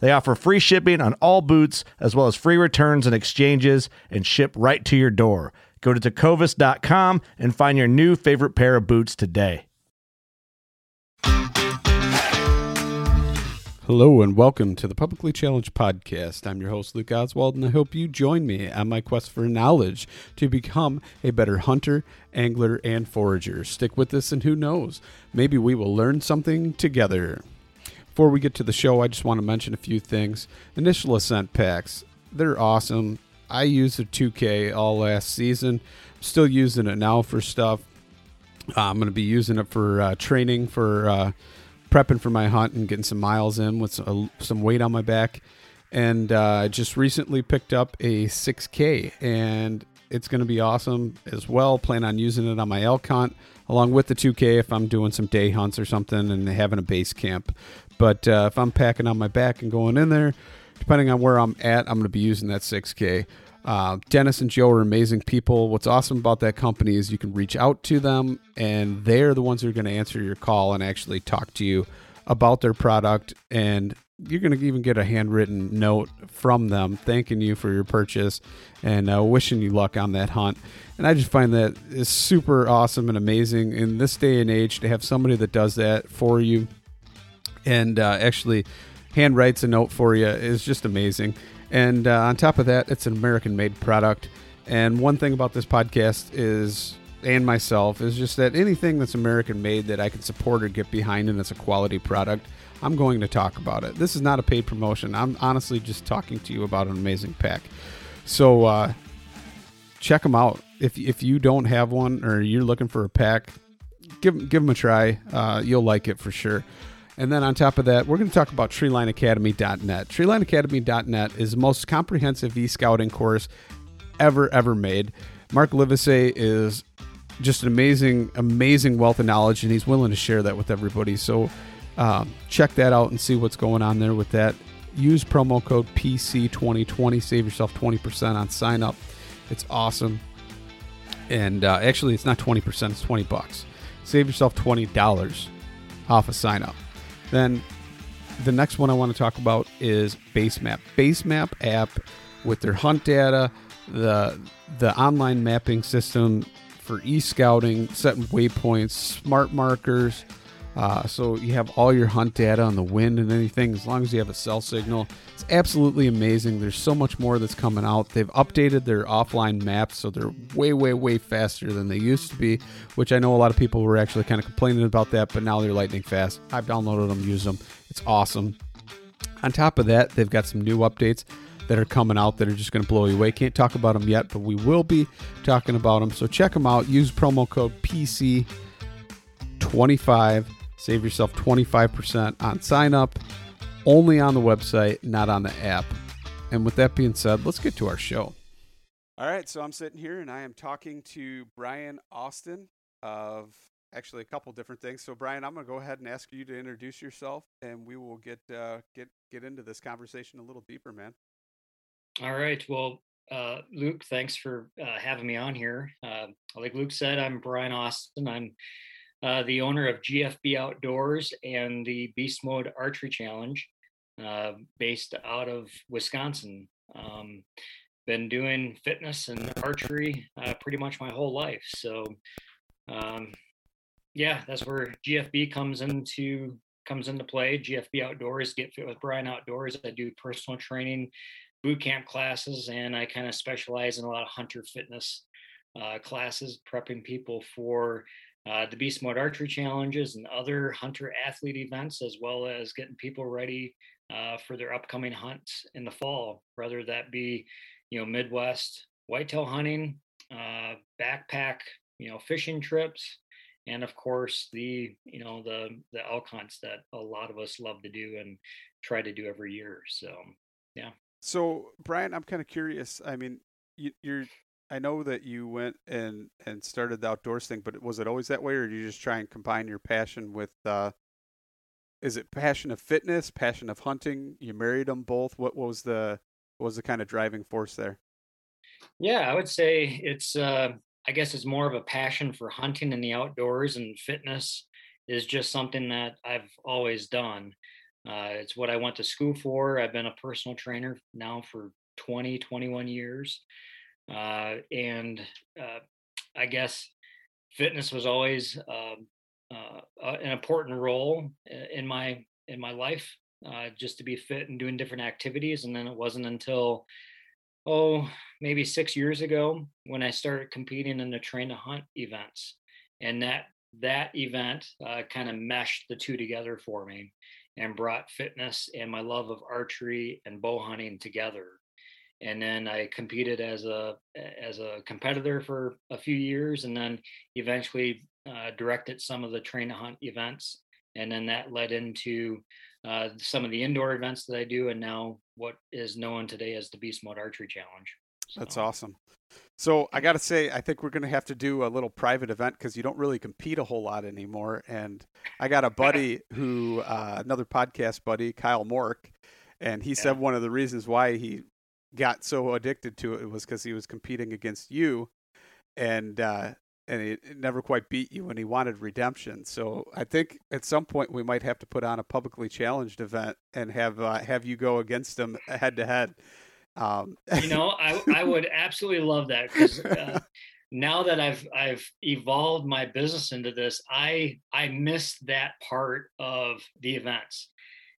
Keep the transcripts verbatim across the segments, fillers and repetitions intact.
They offer free shipping on all boots, as well as free returns and exchanges, and ship right to your door. Go to tecovas dot com and find your new favorite pair of boots today. Hello and welcome to the Publicly Challenged Podcast. I'm your host, Luke Oswald, and I hope you join me on my quest for knowledge to become a better hunter, angler, and forager. Stick with us, and who knows, maybe we will learn something together. Before we get to the show, I just want to mention a few things. Initial Ascent packs, they're awesome. I used a two K all last season. I'm still using it now for stuff. Uh, I'm going to be using it for uh, training, for... Uh, prepping for my hunt and getting some miles in with some, uh, some weight on my back. And I uh, just recently picked up a six K, and it's going to be awesome as well. Plan on using it on my elk hunt along with the two K if I'm doing some day hunts or something and having a base camp. But uh, if I'm packing on my back and going in there, depending on where I'm at, I'm going to be using that six K. Uh, Dennis and Joe are amazing people. What's awesome about that company is you can reach out to them, and they're the ones who are going to answer your call and actually talk to you about their product. And you're going to even get a handwritten note from them thanking you for your purchase and uh, wishing you luck on that hunt. And I just find that is super awesome and amazing in this day and age to have somebody that does that for you and uh, actually handwrites a note for you is just amazing. And uh, on top of that, it's an American-made product. And one thing about this podcast is, and myself, is just that anything that's American-made that I can support or get behind and it's a quality product, I'm going to talk about it. This is not a paid promotion. I'm honestly just talking to you about an amazing pack. So uh, check them out. If if you don't have one or you're looking for a pack, give, give them a try. Uh, you'll like it for sure. And then on top of that, we're going to talk about Treeline Academy dot net. Treeline Academy dot net is the most comprehensive e-scouting course ever, ever made. Mark Livesey is just an amazing, amazing wealth of knowledge, and he's willing to share that with everybody. So um, check that out and see what's going on there with that. Use promo code P C twenty twenty. Save yourself twenty percent on sign up. It's awesome. And uh, actually, it's not twenty percent. It's twenty bucks. Save yourself twenty dollars off a sign up. Then the next one I want to talk about is Basemap. Basemap app with their hunt data, the the online mapping system for e-scouting, setting waypoints, smart markers. Uh, so you have all your hunt data on the wind and anything as long as you have a cell signal. It's absolutely amazing. There's so much more that's coming out. They've updated their offline maps, so they're way, way, way faster than they used to be, which I know a lot of people were actually kind of complaining about that, but now they're lightning fast. I've downloaded them, used them. It's awesome. On top of that, they've got some new updates that are coming out that are just going to blow you away. Can't talk about them yet, but we will be talking about them. So check them out. Use promo code P C twenty-five. Save yourself twenty-five percent on sign up, only on the website, not on the app. And with that being said, let's get to our show. All right, so I'm sitting here and I am talking to Brian Austin of actually a couple different things. So Brian, I'm going to go ahead and ask you to introduce yourself, and we will get uh, get get into this conversation a little deeper, man. All right. Well, uh, Luke, thanks for uh, having me on here. Uh, like Luke said, I'm Brian Austin. I'm uh, the owner of G F B Outdoors and the Beast Mode Archery Challenge, uh, based out of Wisconsin. Um, been doing fitness and archery uh, pretty much my whole life. So um, yeah, that's where G F B comes into comes into play. G F B Outdoors, Get Fit with Brian Outdoors. I do personal training, boot camp classes, and I kind of specialize in a lot of hunter fitness uh, classes, prepping people for uh, the Beast Mode Archery Challenges and other hunter athlete events, as well as getting people ready uh, for their upcoming hunts in the fall, whether that be, you know, Midwest whitetail hunting, uh, backpack, you know, fishing trips, and of course the, you know, the, the elk hunts that a lot of us love to do and try to do every year. So, yeah. So Brian, I'm kind of curious. I mean, you, you're, I know that you went and, and started the outdoors thing, but was it always that way, or did you just try and combine your passion with, uh, is it passion of fitness, passion of hunting? You married them both. What, what was the, what was the kind of driving force there? Yeah, I would say it's, uh, I guess it's more of a passion for hunting and the outdoors, and fitness is just something that I've always done. Uh, it's what I went to school for. I've been a personal trainer now for twenty, twenty-one years. Uh, and uh, I guess fitness was always uh, uh, an important role in my, in my life, uh, just to be fit and doing different activities. And then it wasn't until, oh, maybe six years ago when I started competing in the Train to Hunt events. And that, that event uh, kind of meshed the two together for me, and brought fitness and my love of archery and bow hunting together. And then I competed as a as a competitor for a few years, and then eventually uh, directed some of the Train to Hunt events. And then that led into uh, some of the indoor events that I do, and now what is known today as the Beast Mode Archery Challenge. So. That's awesome. So I got to say, I think we're going to have to do a little private event, because you don't really compete a whole lot anymore. And I got a buddy who, uh, another podcast buddy, Kyle Mork, and he yeah. said one of the reasons why he got so addicted to it was because he was competing against you, and uh, and it, it never quite beat you, and he wanted redemption. So I think at some point we might have to put on a publicly challenged event and have uh, have you go against him head to head. Um, you know, I, I would absolutely love that, because uh, now that I've I've evolved my business into this, I I miss that part of the events.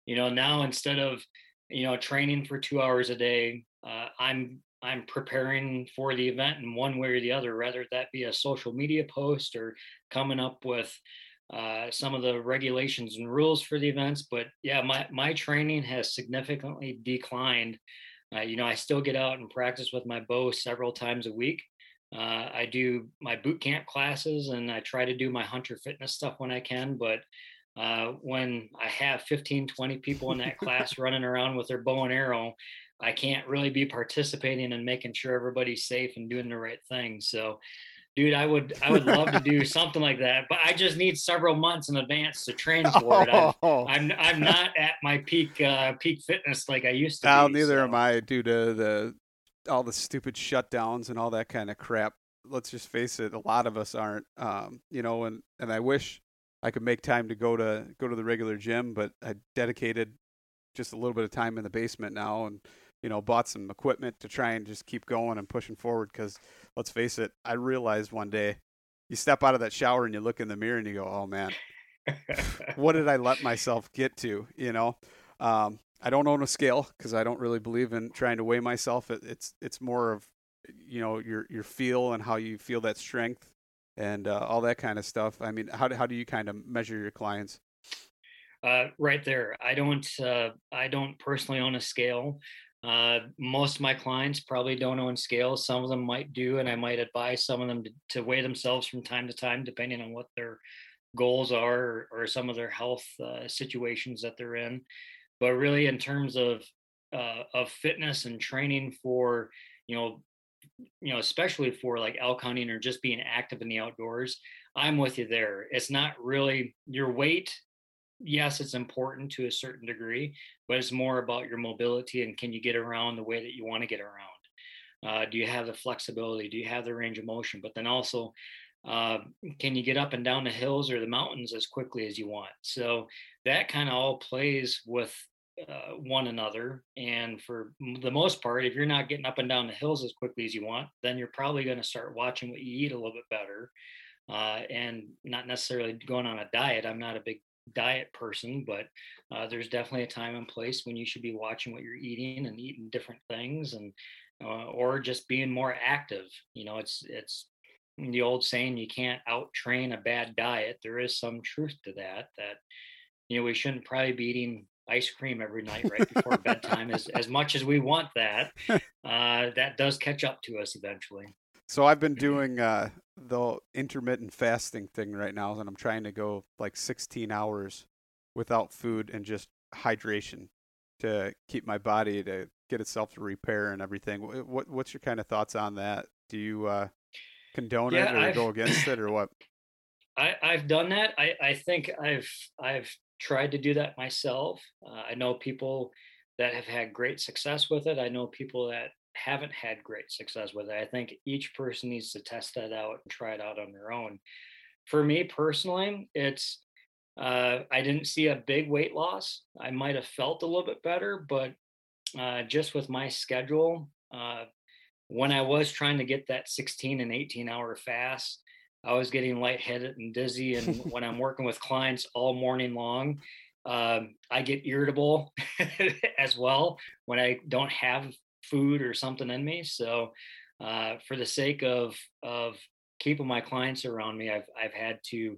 You know, now instead of, you know, training for two hours a day, uh, I'm I'm preparing for the event in one way or the other, whether that be a social media post or coming up with uh, some of the regulations and rules for the events. But yeah, my my training has significantly declined. Uh, you know, I still get out and practice with my bow several times a week. Uh, I do my boot camp classes, and I try to do my hunter fitness stuff when I can. But uh, when I have fifteen, twenty people in that class running around with their bow and arrow, I can't really be participating and making sure everybody's safe and doing the right thing. So, dude, I would I would love to do something like that, but I just need several months in advance to train for it. I've, I'm I'm not at my peak uh, peak fitness like I used to. No, be, neither so. am I due to the all the stupid shutdowns and all that kind of crap. Let's just face it, a lot of us aren't. Um, you know, and, and I wish I could make time to go to go to the regular gym, but I dedicated just a little bit of time in the basement now, and you know, bought some equipment to try and just keep going and pushing forward, because let's face it, I realized one day you step out of that shower and you look in the mirror and you go, oh man, what did I let myself get to? You know, um, I don't own a scale, because I don't really believe in trying to weigh myself. It, it's it's more of, you know, your your feel and how you feel that strength and uh, all that kind of stuff. I mean, how do, how do you kind of measure your clients? Uh, right there. I don't uh, I don't personally own a scale. Uh, most of my clients probably don't own scales. Some of them might do, and I might advise some of them to, to weigh themselves from time to time, depending on what their goals are, or, or some of their health uh, situations that they're in. But really, in terms of uh, of fitness and training for, you know, you know, especially for like elk hunting or just being active in the outdoors, I'm with you there. It's not really your weight. Yes, it's important to a certain degree, but it's more about your mobility and can you get around the way that you want to get around. Uh, do you have the flexibility? Do you have the range of motion? But then also, uh, can you get up and down the hills or the mountains as quickly as you want? So that kind of all plays with uh, one another. And for the most part, if you're not getting up and down the hills as quickly as you want, then you're probably going to start watching what you eat a little bit better, uh, and not necessarily going on a diet. I'm not a big diet person, but uh, there's definitely a time and place when you should be watching what you're eating and eating different things, and uh, or just being more active. You know, it's it's the old saying, you can't out train a bad diet. There is some truth to that, that, you know, we shouldn't probably be eating ice cream every night right before bedtime as, as much as we want that. Uh, that does catch up to us eventually. So I've been doing uh, the intermittent fasting thing right now, and I'm trying to go like sixteen hours without food and just hydration to keep my body to get itself to repair and everything. What What's your kind of thoughts on that? Do you uh, condone yeah, it or I've, go against it or what? I, I've done that. I, I think I've I've tried to do that myself. Uh, I know people that have had great success with it. I know people that haven't had great success with it. I think each person needs to test that out and try it out on their own. For me personally, it's uh, I didn't see a big weight loss. I might have felt a little bit better, but uh, just with my schedule, uh, when I was trying to get that sixteen and eighteen hour fast, I was getting lightheaded and dizzy. And when I'm working with clients all morning long, um, I get irritable as well when I don't have food or something in me. So uh, for the sake of of keeping my clients around me, I've I've had to, you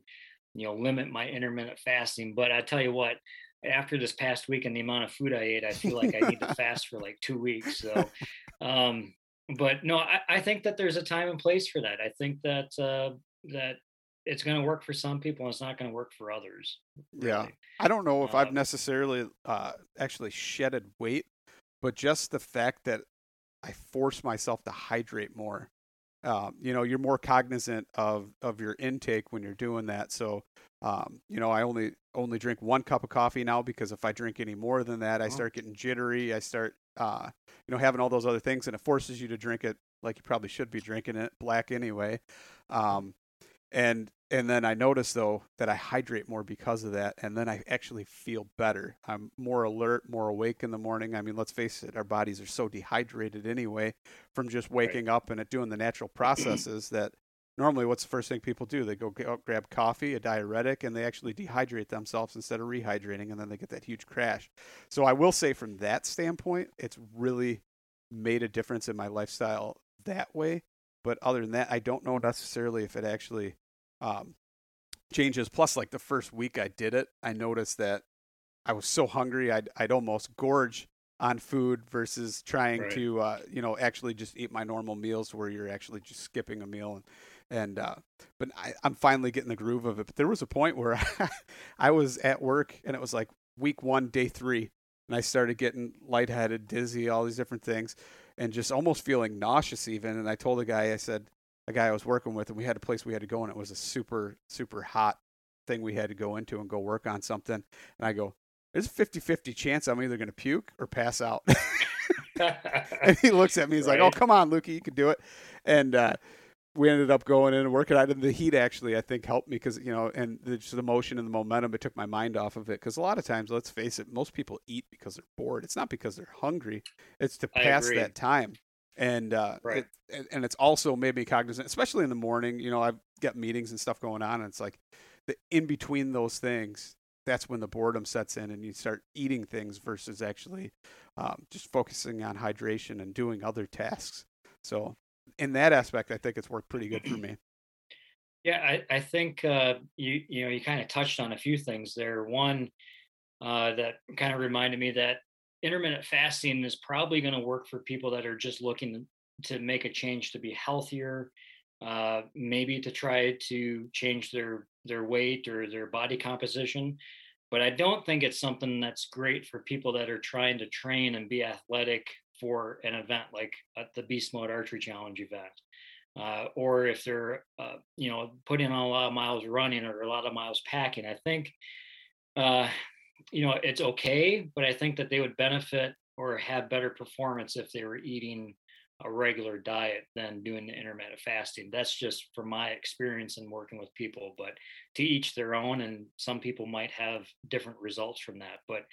know, limit my intermittent fasting. But I tell you what, after this past week and the amount of food I ate, I feel like I need to fast for like two weeks. So, um, but no, I, I think that there's a time and place for that. I think that uh, that it's going to work for some people and it's not going to work for others. Really. Yeah, I don't know if um, I've necessarily uh, actually shedded weight, but just the fact that I force myself to hydrate more. Um, you know, you're more cognizant of, of your intake when you're doing that. So, um, you know, I only, only drink one cup of coffee now, because if I drink any more than that, oh. I start getting jittery. I start, uh, you know, having all those other things, and it forces you to drink it like you probably should be drinking it black anyway. Um, and, and then I notice though that I hydrate more because of that. And then I actually feel better. I'm more alert, more awake in the morning. I mean, let's face it, our bodies are so dehydrated anyway from just waking right. up and it doing the natural processes that normally what's the first thing people do? They go g- grab coffee, a diuretic, and they actually dehydrate themselves instead of rehydrating. And then they get that huge crash. So I will say from that standpoint, it's really made a difference in my lifestyle that way. But other than that, I don't know necessarily if it actually Um, changes. Plus, like the first week I did it, I noticed that I was so hungry, I'd, I'd almost gorge on food versus trying right. to, uh, you know, actually just eat my normal meals where you're actually just skipping a meal. And, and uh, but I, I'm finally getting the groove of it. But there was a point where I, I was at work and it was like week one, day three, and I started getting lightheaded, dizzy, all these different things, and just almost feeling nauseous even. And I told the guy, I said, a guy I was working with, and we had a place we had to go, and it was a super, super hot thing we had to go into and go work on something. And I go, there's a fifty-fifty chance I'm either going to puke or pass out. And he looks at me. He's right. like, oh, come on, Lukey, you can do it. And uh, we ended up going in and working out. And the heat actually, I think, helped me because, you know, and the, just the motion and the momentum, it took my mind off of it. Because a lot of times, let's face it, most people eat because they're bored. It's not because they're hungry. It's to pass that time. And, uh, right. it, and it's also made me cognizant, especially in the morning. You know, I've got meetings and stuff going on, and it's like the in between those things, that's when the boredom sets in and you start eating things versus actually, um, just focusing on hydration and doing other tasks. So in that aspect, I think it's worked pretty good for me. Yeah. I, I think, uh, you, you know, you kind of touched on a few things there. One, uh, that kind of reminded me that intermittent fasting is probably going to work for people that are just looking to make a change to be healthier, uh, maybe to try to change their, their weight or their body composition. But I don't think it's something that's great for people that are trying to train and be athletic for an event like at the Beast Mode Archery Challenge event. Uh, or if they're, uh, you know, putting on a lot of miles running or a lot of miles packing. I think, uh, you know, it's okay, but I think that they would benefit or have better performance if they were eating a regular diet than doing the intermittent fasting. That's just from my experience in working with people, but to each their own. And some people might have different results from that. But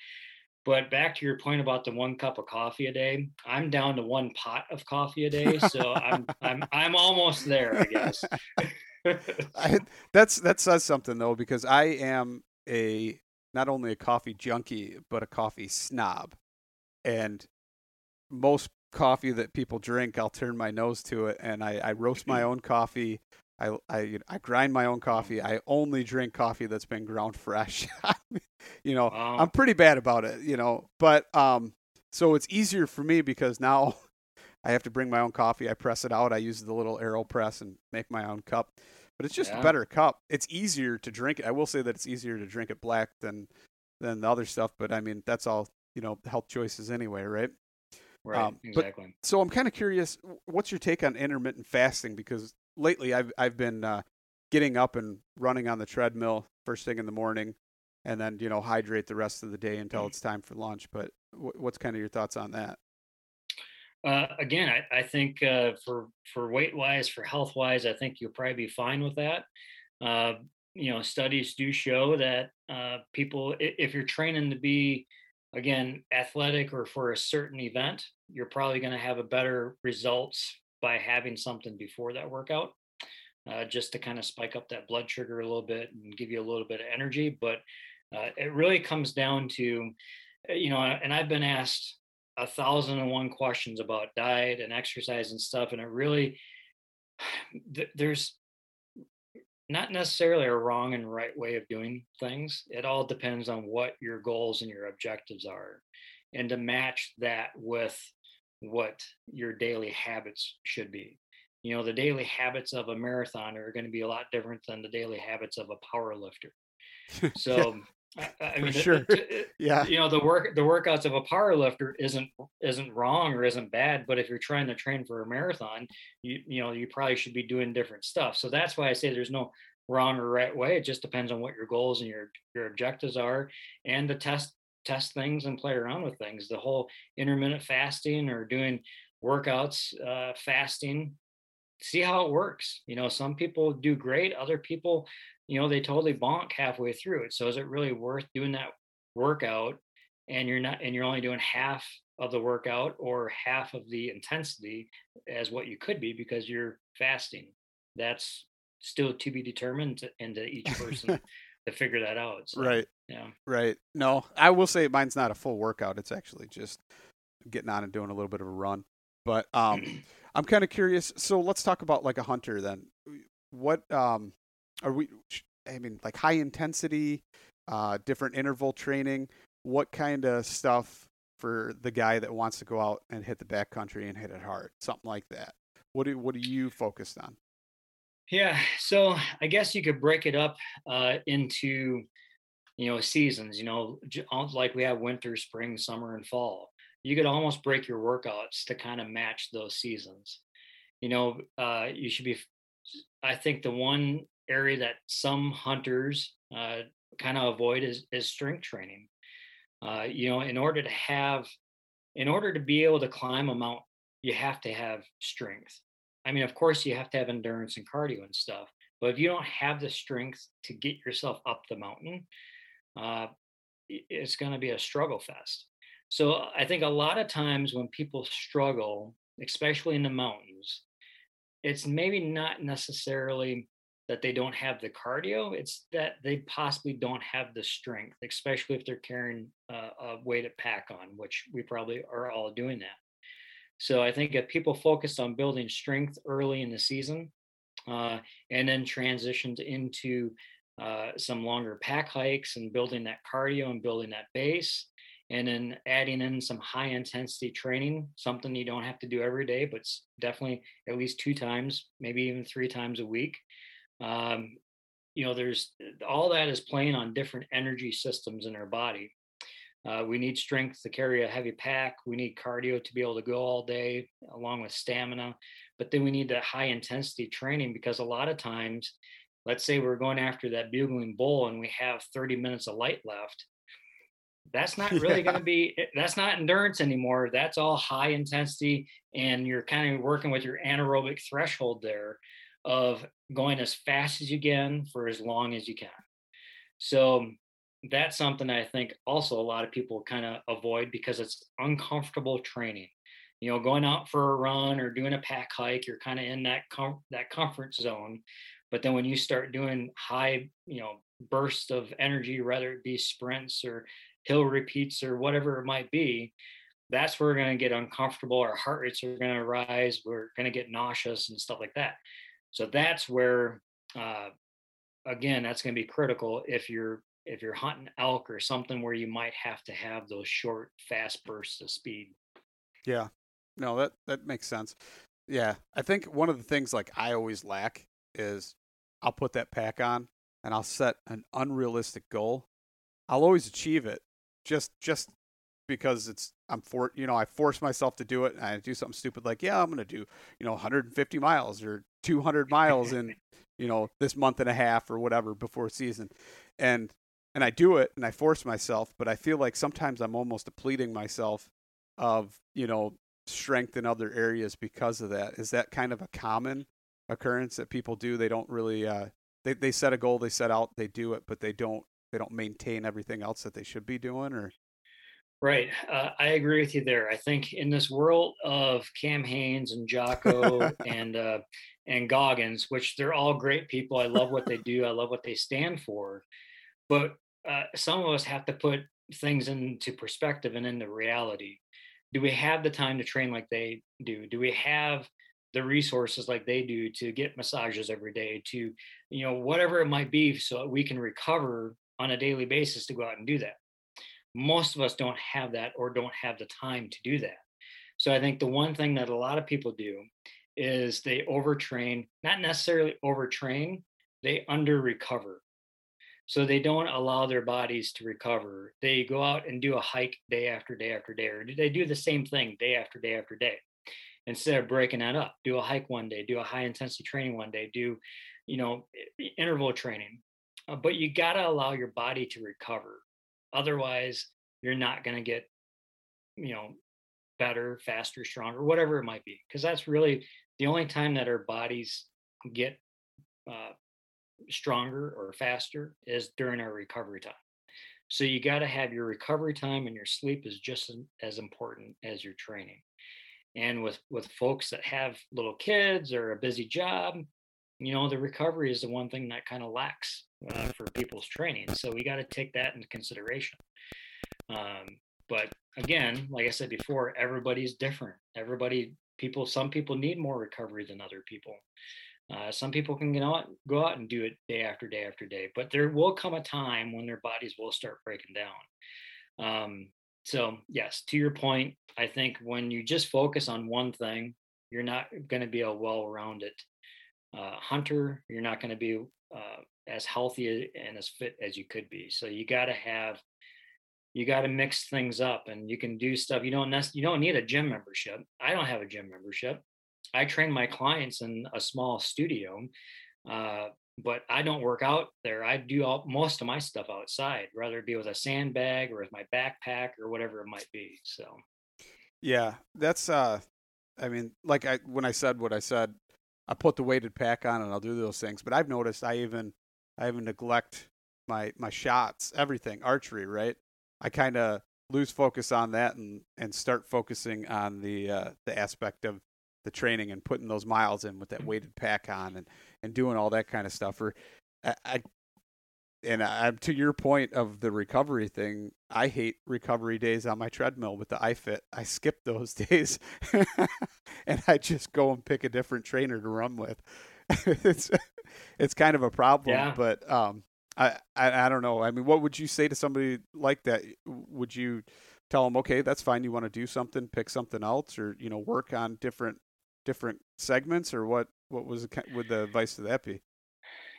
But back to your point about the one cup of coffee a day, I'm down to one pot of coffee a day, so I'm I'm I'm almost there, I guess. I, that's that says something though, because I am a not only a coffee junkie but a coffee snob, and most coffee that people drink, I'll turn my nose to it, and I, I roast my own coffee. I, I I grind my own coffee. I only drink coffee that's been ground fresh. you know, wow. I'm pretty bad about it, you know, but um, so it's easier for me because now I have to bring my own coffee. I press it out. I use the little aero press and make my own cup, but it's just yeah. a better cup. It's easier to drink it. I will say that it's easier to drink it black than, than the other stuff, but I mean, that's all, you know, health choices anyway, right? Right, um, exactly. But, so I'm kind of curious, what's your take on intermittent fasting? Because lately I've I've been uh, getting up and running on the treadmill first thing in the morning, and then, you know, hydrate the rest of the day until it's time for lunch. But w- what's kind of your thoughts on that? Uh, again, I, I think uh, for for weight wise, for health wise, I think you'll probably be fine with that. Uh, you know, studies do show that uh, people, if you're training to be, again, athletic or for a certain event, you're probably going to have a better results by having something before that workout, uh, just to kind of spike up that blood sugar a little bit and give you a little bit of energy. But uh, it really comes down to, you know, and I've been asked a thousand and one questions about diet and exercise and stuff. And it really, th- there's not necessarily a wrong and right way of doing things. It all depends on what your goals and your objectives are, and to match that with what your daily habits should be. You know, the daily habits of a marathoner are going to be a lot different than the daily habits of a power lifter. So yeah, I, I mean, for sure. It, it, yeah. You know, the work, the workouts of a power lifter isn't, isn't wrong or isn't bad, but if you're trying to train for a marathon, you, you know, you probably should be doing different stuff. So that's why I say there's no wrong or right way. It just depends on what your goals and your, your objectives are, and the test, test things and play around with things. The whole intermittent fasting or doing workouts, uh, fasting, see how it works. You know, some people do great. Other people, you know, they totally bonk halfway through it. So is it really worth doing that workout? And you're not, and you're only doing half of the workout or half of the intensity as what you could be because you're fasting. That's still to be determined, and to each person to figure that out. So, right. Yeah. Right. No, I will say mine's not a full workout. It's actually just getting on and doing a little bit of a run. But um, I'm kind of curious. So let's talk about like a hunter then. What um, are we, I mean, like high intensity, uh, different interval training, what kind of stuff for the guy that wants to go out and hit the backcountry and hit it hard, something like that? What do, what are you focused on? Yeah. So I guess you could break it up uh, into, you know, seasons, you know, like we have winter, spring, summer, and fall. You could almost break your workouts to kind of match those seasons. You know, uh, you should be, I think the one area that some hunters uh, kind of avoid is, is strength training. Uh, you know, in order to have, in order to be able to climb a mountain, you have to have strength. I mean, of course, you have to have endurance and cardio and stuff, but if you don't have the strength to get yourself up the mountain, uh, it's going to be a struggle fest. So I think a lot of times when people struggle, especially in the mountains, it's maybe not necessarily that they don't have the cardio, it's that they possibly don't have the strength, especially if they're carrying uh, a weighted pack on, which we probably are all doing that. So I think if people focused on building strength early in the season, uh, and then transitioned into uh, some longer pack hikes and building that cardio and building that base, and then adding in some high intensity training, something you don't have to do every day, but definitely at least two times, maybe even three times a week. Um, you know, there's all that is playing on different energy systems in our body. Uh, we need strength to carry a heavy pack. We need cardio to be able to go all day along with stamina. But then we need that high intensity training, because a lot of times, let's say we're going after that bugling bull and we have thirty minutes of light left. that's not really yeah. going to be, that's not endurance anymore. That's all high intensity. And you're kind of working with your anaerobic threshold there of going as fast as you can for as long as you can. So that's something I think also a lot of people kind of avoid because it's uncomfortable training. You know, going out for a run or doing a pack hike, you're kind of in that com- that comfort zone. But then when you start doing high, you know, bursts of energy, whether it be sprints or hill repeats or whatever it might be, that's where we're going to get uncomfortable. Our heart rates are going to rise. We're going to get nauseous and stuff like that. So that's where, uh, again, that's going to be critical if you're if you're hunting elk or something where you might have to have those short, fast bursts of speed. Yeah. No, that, that makes sense. Yeah. I think one of the things like I always lack is I'll put that pack on and I'll set an unrealistic goal. I'll always achieve it just, just because it's, I'm for, you know, I force myself to do it and I do something stupid. Like, yeah, I'm going to do, you know, one hundred fifty miles or two hundred miles in, you know, this month and a half or whatever before season. And, and I do it and I force myself, but I feel like sometimes I'm almost depleting myself of, you know, strength in other areas because of that. Is that kind of a common occurrence that people do? They don't really, uh, they, they set a goal, they set out, they do it, but they don't, they don't maintain everything else that they should be doing or. Right. Uh, I agree with you there. I think in this world of Cam Hanes and Jocko and, uh, and Goggins, which they're all great people. I love what they do. I love what they stand for, but, uh, some of us have to put things into perspective and into reality. Do we have the time to train like they do? Do we have the resources like they do to get massages every day, to, you know, whatever it might be, so we can recover on a daily basis to go out and do that? Most of us don't have that or don't have the time to do that. So I think the one thing that a lot of people do is they overtrain, not necessarily overtrain, they under-recover. So they don't allow their bodies to recover. They go out and do a hike day after day after day, or they do the same thing day after day after day. Instead of breaking that up, do a hike one day, do a high intensity training one day, do, you know, interval training. Uh, but you got to allow your body to recover. Otherwise, you're not going to get, you know, better, faster, stronger, whatever it might be. Because that's really the only time that our bodies get uh stronger or faster is during our recovery time. So you got to have your recovery time, and your sleep is just as important as your training. And with with folks that have little kids or a busy job, you know, the recovery is the one thing that kind of lacks uh, for people's training. So we got to take that into consideration. Um, but again, like I said before, everybody's different. Everybody, people, some people need more recovery than other people. Uh, some people can get out, go out and do it day after day after day, but there will come a time when their bodies will start breaking down. Um, so yes, to your point, I think when you just focus on one thing, you're not going to be a well-rounded uh, hunter. You're not going to be uh, as healthy and as fit as you could be. So you got to have, you got to mix things up, and you can do stuff. You don't nec- you don't need a gym membership. I don't have a gym membership. I train my clients in a small studio, uh, but I don't work out there. I do all, most of my stuff outside, whether it be with a sandbag or with my backpack or whatever it might be. So, yeah, that's, uh, I mean, like I, when I said what I said, I put the weighted pack on and I'll do those things, but I've noticed I even, I even neglect my, my shots, everything, archery, right? I kind of lose focus on that and, and start focusing on the, uh, the aspect of the training and putting those miles in with that weighted pack on and, and doing all that kind of stuff. Or I, I and I'm to your point of the recovery thing. I hate recovery days on my treadmill with the iFit. I skip those days and I just go and pick a different trainer to run with. it's, it's kind of a problem, yeah. but um, I, I, I don't know. I mean, what would you say to somebody like that? Would you tell them, okay, that's fine. You want to do something, pick something else, or, you know, work on different, different segments, or what, what was the, would the advice to that be?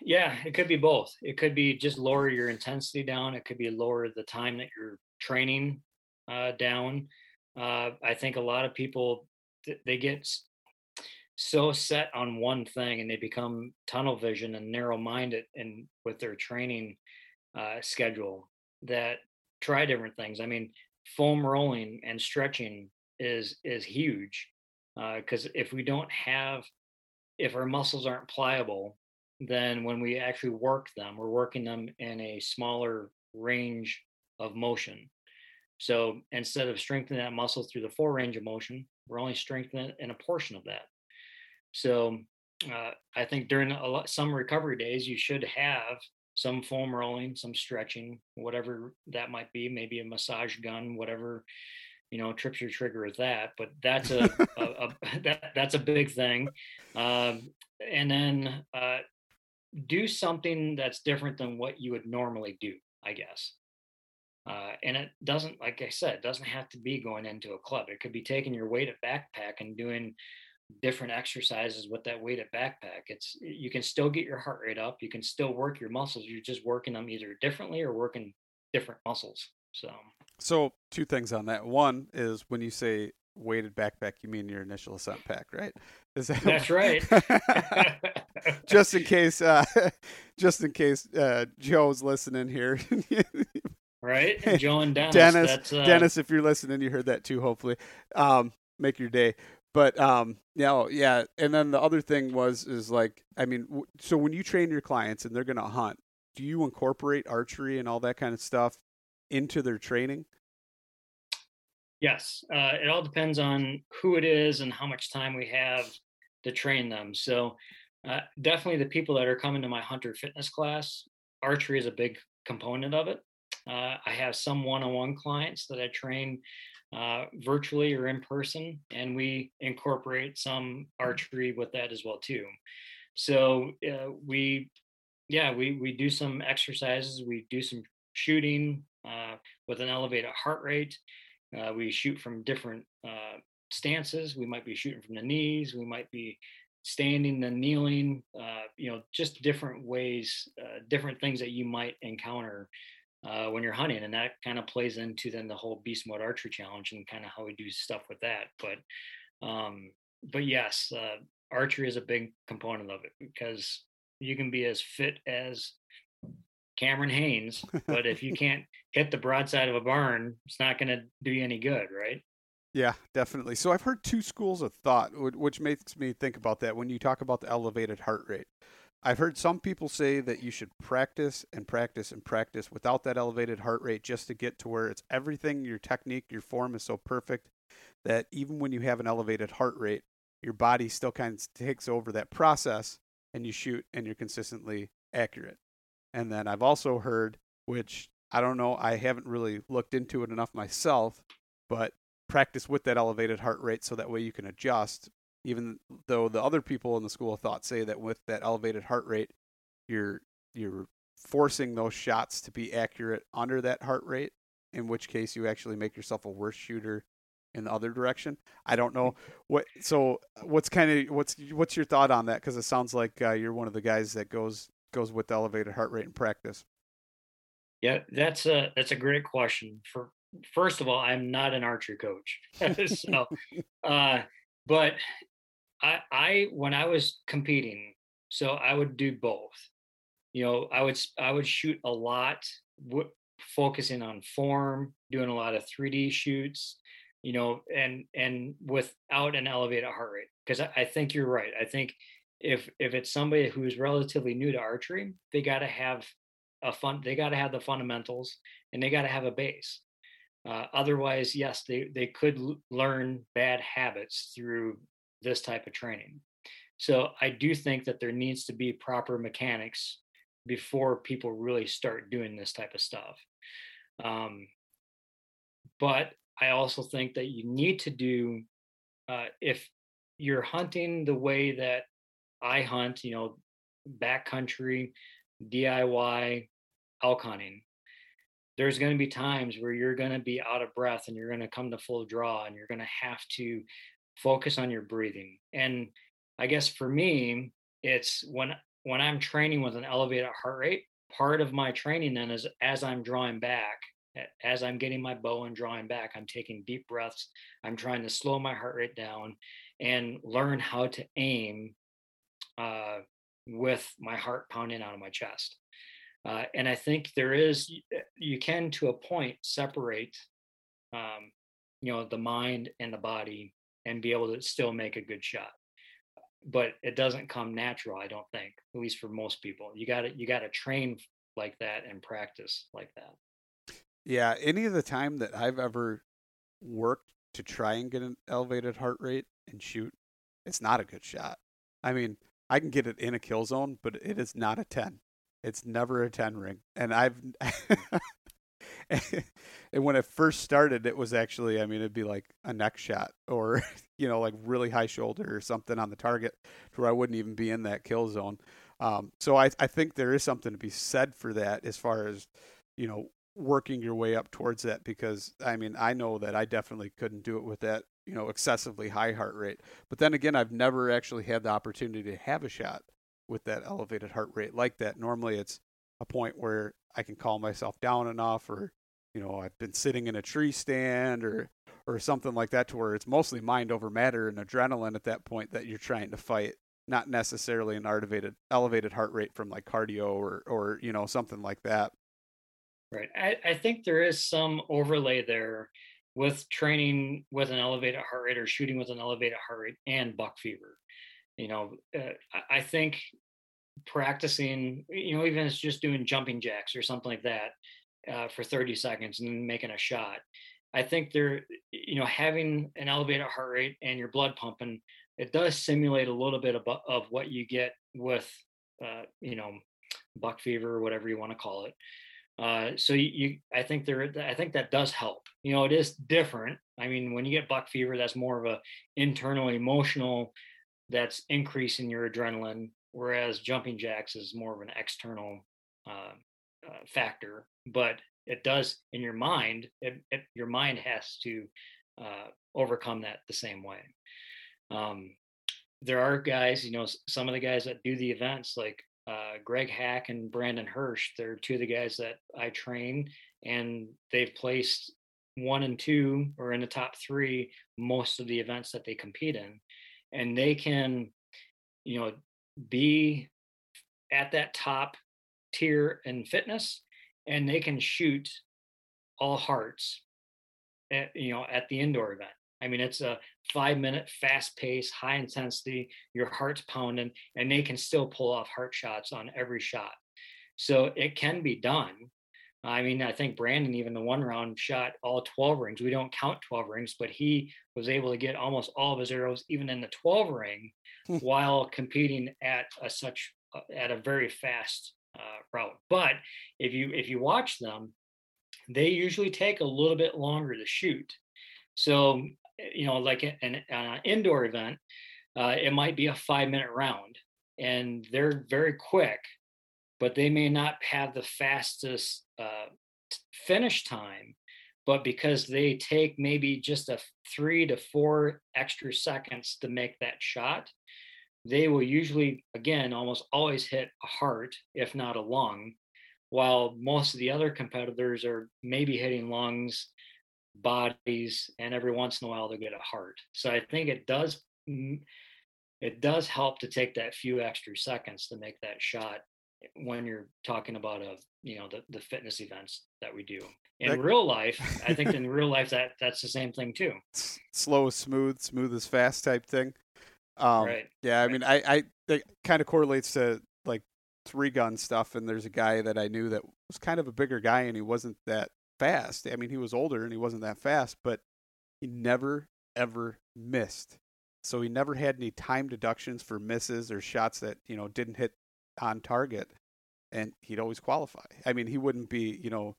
Yeah, it could be both. It could be just lower your intensity down. It could be lower the time that you're training uh, down. Uh, I think a lot of people, they get so set on one thing and they become tunnel vision and narrow minded and with their training uh, schedule that try different things. I mean, foam rolling and stretching is is huge, because uh, if we don't have, if our muscles aren't pliable, then when we actually work them, we're working them in a smaller range of motion. So instead of strengthening that muscle through the full range of motion, we're only strengthening in a portion of that. So uh, I think during a lot, some recovery days, you should have some foam rolling, some stretching, whatever that might be, maybe a massage gun, whatever, you know, trips your trigger with that. But that's a, a, a that, that's a big thing. Uh, and then uh, do something that's different than what you would normally do, I guess. Uh, and it doesn't, like I said, it doesn't have to be going into a club. It could be taking your weighted backpack and doing different exercises with that weighted backpack. It's, you can still get your heart rate up. You can still work your muscles. You're just working them either differently or working different muscles. So, so two things on that. One is when you say weighted backpack, you mean your Initial Ascent pack, right? Is that That's right. Just in case, uh, just in case uh, Joe's listening here. Right, and Joe and Dennis. Dennis, that's, uh... Dennis, if you're listening, you heard that too. Hopefully, um, make your day. But um, you know, yeah. And then the other thing was is like, I mean, w- so when you train your clients and they're going to hunt, do you incorporate archery and all that kind of stuff into their training? Yes, uh, it all depends on who it is and how much time we have to train them. So uh, definitely, the people that are coming to my hunter fitness class, archery is a big component of it. Uh, I have some one-on-one clients that I train uh, virtually or in person, and we incorporate some archery with that as well too. So uh, we, yeah, we we do some exercises, we do some shooting uh, with an elevated heart rate. Uh, we shoot from different uh, stances. We might be shooting from the knees. We might be standing and kneeling. Uh, you know, just different ways, uh, different things that you might encounter Uh, when you're hunting, and that kind of plays into then the whole Beast Mode Archery Challenge and kind of how we do stuff with that. But, um, but yes, uh, archery is a big component of it, because you can be as fit as Cameron Hanes, but if you can't hit the broadside of a barn, it's not going to do you any good, right? Yeah, definitely. So I've heard two schools of thought, which makes me think about that when you talk about the elevated heart rate. I've heard some people say that you should practice and practice and practice without that elevated heart rate, just to get to where it's everything, your technique, your form is so perfect that even when you have an elevated heart rate, your body still kind of takes over that process and you shoot and you're consistently accurate. And then I've also heard, which I don't know, I haven't really looked into it enough myself, but practice with that elevated heart rate so that way you can adjust. Even though the other people in the school of thought say that with that elevated heart rate, you're you're forcing those shots to be accurate under that heart rate, in which case you actually make yourself a worse shooter in the other direction. I don't know what. So what's kind of what's what's your thought on that? Because it sounds like uh, you're one of the guys that goes goes with the elevated heart rate in practice. Yeah, that's a that's a great question. For first of all, I'm not an archery coach, so uh, but. I, I, when I was competing, so I would do both, you know, I would, I would shoot a lot, w- focusing on form, doing a lot of three D shoots, you know, and, and without an elevated heart rate. Cause I, I think you're right. I think if, if it's somebody who's relatively new to archery, they got to have a fun, they got to have the fundamentals and they got to have a base. Uh, otherwise, yes, they, they could l- learn bad habits through this type of training. So I do think that there needs to be proper mechanics before people really start doing this type of stuff. Um, but I also think that you need to do, uh, if you're hunting the way that I hunt, you know, backcountry, D I Y, elk hunting, there's going to be times where you're going to be out of breath and you're going to come to full draw and you're going to have to focus on your breathing. And I guess for me, it's when when I'm training with an elevated heart rate, part of my training then is as I'm drawing back, as I'm getting my bow and drawing back, I'm taking deep breaths. I'm trying to slow my heart rate down and learn how to aim uh, with my heart pounding out of my chest. Uh, and I think there is, you can, to a point, separate, um, you know, the mind and the body and be able to still make a good shot. But it doesn't come natural, I don't think, at least for most people. You got to, you got to train like that and practice like that. Yeah. Any of the time that I've ever worked to try and get an elevated heart rate and shoot, it's not a good shot. I mean, I can get it in a kill zone, but it is not a ten. It's never a ten ring. And I've, and when it first started, it was actually, I mean, it'd be like a neck shot or, you know, like really high shoulder or something on the target to where I wouldn't even be in that kill zone. Um, so I, I think there is something to be said for that as far as, you know, working your way up towards that, because I mean, I know that I definitely couldn't do it with that, you know, excessively high heart rate. But then again, I've never actually had the opportunity to have a shot with that elevated heart rate like that. Normally it's a point where I can calm myself down enough, or, you know, I've been sitting in a tree stand or, or something like that, to where it's mostly mind over matter and adrenaline at that point that you're trying to fight, not necessarily an elevated, elevated heart rate from like cardio or, or, you know, something like that. Right. I, I think there is some overlay there with training with an elevated heart rate or shooting with an elevated heart rate and buck fever. You know, uh, I think practicing, you know, even if it's just doing jumping jacks or something like that uh, for thirty seconds and then making a shot. I think there, you know, having an elevated heart rate and your blood pumping, it does simulate a little bit of, of what you get with, uh, you know, buck fever or whatever you want to call it. Uh, so you, you, I think there, I think that does help. You know, it is different. I mean, when you get buck fever, that's more of a internal emotional, that's increasing your adrenaline, whereas jumping jacks is more of an external uh, uh, factor. But it does in your mind, it, it, your mind has to uh, overcome that the same way. Um, there are guys, you know, some of the guys that do the events like Uh, Greg Hack and Brandon Hirsch, they're two of the guys that I train, and they've placed one and two or in the top three most of the events that they compete in. And they can, you know, be at that top tier in fitness, and they can shoot all hearts at, you know, at the indoor event. I mean, it's a five minute fast pace, high intensity, your heart's pounding, and they can still pull off heart shots on every shot. So it can be done. I mean, I think Brandon, even the one round, shot all twelve rings. We don't count twelve rings, but he was able to get almost all of his arrows, even in the twelve ring, while competing at a such at a very fast uh, route. But if you if you watch them, they usually take a little bit longer to shoot. So, you know, like an, an indoor event, uh, it might be a five minute round, and they're very quick, but they may not have the fastest uh, finish time. But because they take maybe just a three to four extra seconds to make that shot, they will usually, again, almost always hit a heart, if not a lung, while most of the other competitors are maybe hitting lungs, bodies, and every once in a while they get a heart. So I think it does it does help to take that few extra seconds to make that shot when you're talking about a you know the, the fitness events that we do in that, real life. I think in real life that that's the same thing too. Slow, smooth, smooth as fast type thing. Um, right. Yeah, I mean, I I that kind of correlates to like three gun stuff. And there's a guy that I knew that was kind of a bigger guy, and he wasn't that fast. I mean, he was older and he wasn't that fast, but he never ever missed. So he never had any time deductions for misses or shots that, you know, didn't hit on target, and he'd always qualify. I mean, he wouldn't be, you know,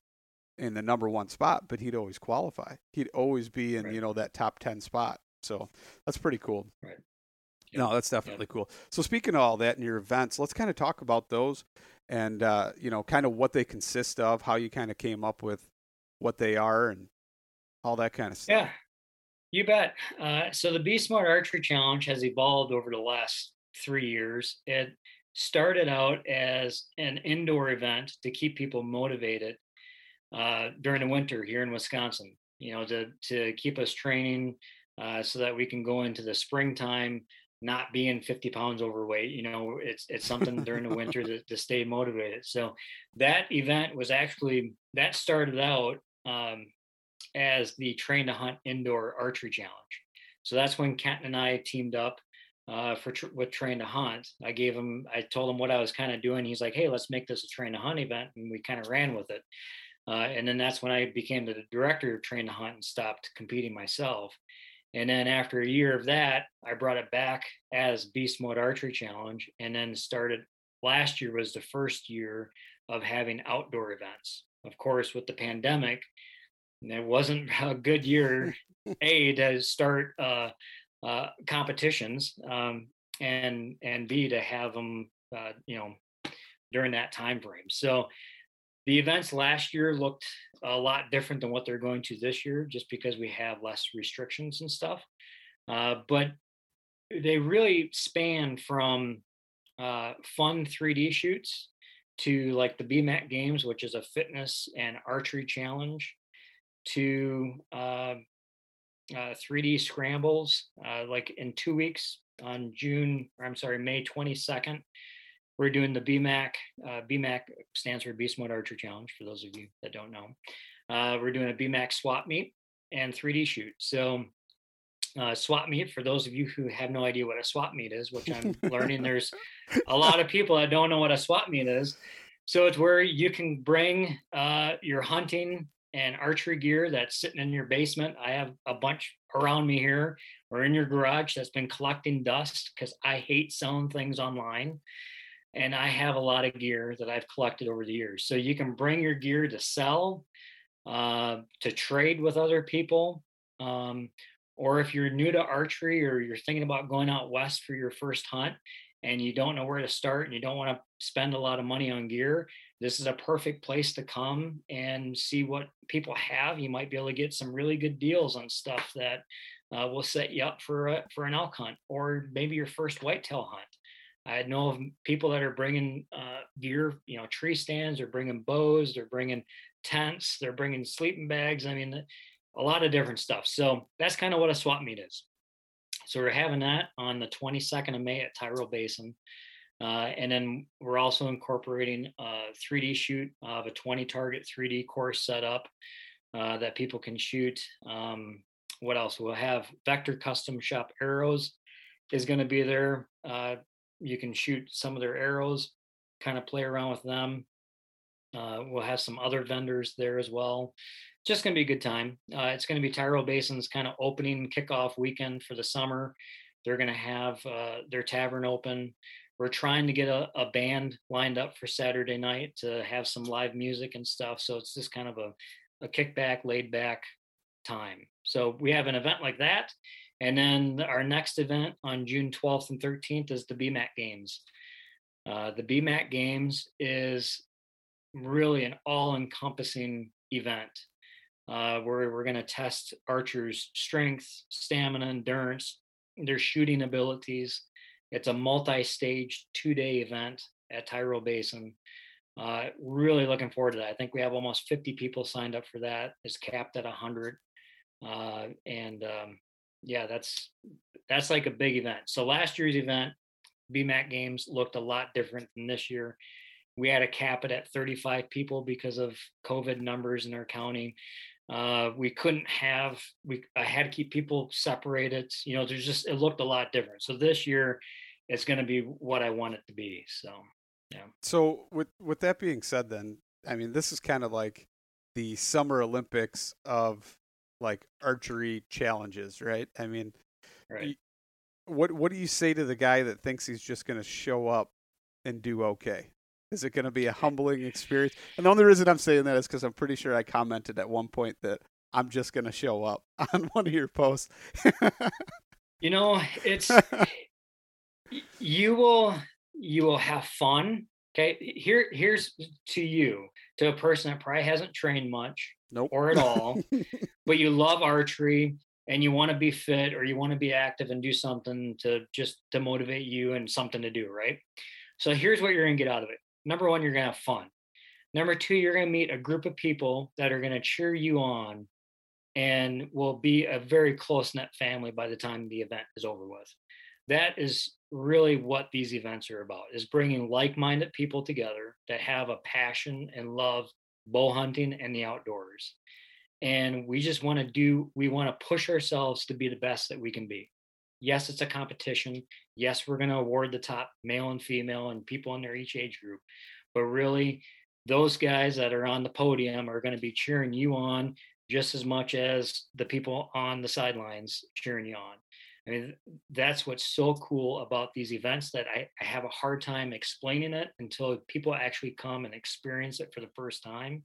in the number one spot, but he'd always qualify. He'd always be in, right, you know, that top ten spot. So that's pretty cool. Right. Yep. No, that's definitely yep. cool. So speaking of all that and your events, let's kind of talk about those and, uh, you know, kind of what they consist of, how you kind of came up with what they are and all that kind of stuff. Yeah, you bet. Uh, so the Beast Mode Archery Challenge has evolved over the last three years. It started out as an indoor event to keep people motivated uh, during the winter here in Wisconsin, you know, to, to keep us training uh, so that we can go into the springtime not being fifty pounds overweight. You know, it's it's something during the winter to, to stay motivated. So that event was actually, that started out um, as the Train to Hunt Indoor Archery Challenge. So that's when Kent and I teamed up uh, for tr- with Train to Hunt. I gave him, I told him what I was kind of doing. He's like, hey, let's make this a Train to Hunt event. And we kind of ran with it. Uh, and then that's when I became the director of Train to Hunt and stopped competing myself. And then after a year of that, I brought it back as Beast Mode Archery Challenge, and then started, last year was the first year of having outdoor events. Of course, with the pandemic, it wasn't a good year, A, to start uh, uh, competitions, um, and and B, to have them, uh, you know, during that time frame. So the events last year looked a lot different than what they're going to this year, just because we have less restrictions and stuff. Uh, but they really span from uh, fun three D shoots to like the B MAC Games, which is a fitness and archery challenge, to uh, uh, three D scrambles, uh, like in two weeks on June, or I'm sorry, May twenty-second. We're doing the B MAC. Uh, B MAC stands for Beast Mode Archery Challenge, for those of you that don't know. Uh, we're doing a B MAC swap meet and three D shoot. So uh, swap meet, for those of you who have no idea what a swap meet is, which I'm learning there's a lot of people that don't know what a swap meet is. So it's where you can bring uh, your hunting and archery gear that's sitting in your basement. I have a bunch around me here, or in your garage, that's been collecting dust because I hate selling things online. And I have a lot of gear that I've collected over the years. So you can bring your gear to sell, uh, to trade with other people. Um, or if you're new to archery, or you're thinking about going out west for your first hunt and you don't know where to start and you don't want to spend a lot of money on gear, this is a perfect place to come and see what people have. You might be able to get some really good deals on stuff that uh, will set you up for, a, for an elk hunt, or maybe your first whitetail hunt. I know of people that are bringing uh, gear, you know, tree stands, they're bringing bows, they're bringing tents, they're bringing sleeping bags. I mean, a lot of different stuff. So that's kind of what a swap meet is. So we're having that on the twenty-second of May at Tyrol Basin. Uh, and then we're also incorporating a three D shoot of a twenty target three D course set up uh, that people can shoot. Um, what else? We'll have Vector Custom Shop Arrows is going to be there. Uh, You can shoot some of their arrows, kind of play around with them. Uh, we'll have some other vendors there as well. Just going to be a good time. Uh, it's going to be Tyrol Basin's kind of opening kickoff weekend for the summer. They're going to have uh, their tavern open. We're trying to get a, a band lined up for Saturday night to have some live music and stuff. So it's just kind of a, a kickback, laid back time. So we have an event like that. And then our next event on June twelfth and thirteenth is the B MAC Games. Uh, the B MAC Games is really an all-encompassing event uh, where we're going to test archers' strength, stamina, endurance, their shooting abilities. It's a multi-stage two-day event at Tyrol Basin. Uh, really looking forward to that. I think we have almost fifty people signed up for that. It's capped at one hundred. Uh, and... Um, Yeah, that's that's like a big event. So last year's event, B MAC Games, looked a lot different than this year. We had to cap it at thirty-five people because of COVID numbers in our county. Uh, we couldn't have, we I had to keep people separated. You know, there's just, it looked a lot different. So this year, it's going to be what I want it to be. So, yeah. So with, with that being said then, I mean, this is kind of like the Summer Olympics of like archery challenges, right? I mean, right. What what do you say to the guy that thinks he's just going to show up and do okay? Is it going to be a humbling experience? And the only reason I'm saying that is because I'm pretty sure I commented at one point that I'm just going to show up on one of your posts. You know, it's, you will, you will have fun. Okay. Here, here's to you, to a person that probably hasn't trained much. Nope. Or at all, but you love archery and you want to be fit, or you want to be active and do something to just to motivate you and something to do, right? So here's what you're going to get out of it. Number one, you're going to have fun. Number two, you're going to meet a group of people that are going to cheer you on and will be a very close-knit family by the time the event is over with. that is really what these events are about, is bringing like-minded people together that have a passion and love bow hunting and the outdoors. And we just want to do, we want to push ourselves to be the best that we can be. Yes, it's a competition. Yes, we're going to award the top male and female and people in their each age group. But really, those guys that are on the podium are going to be cheering you on just as much as the people on the sidelines cheering you on. I mean, that's what's so cool about these events, that I, I have a hard time explaining it until people actually come and experience it for the first time.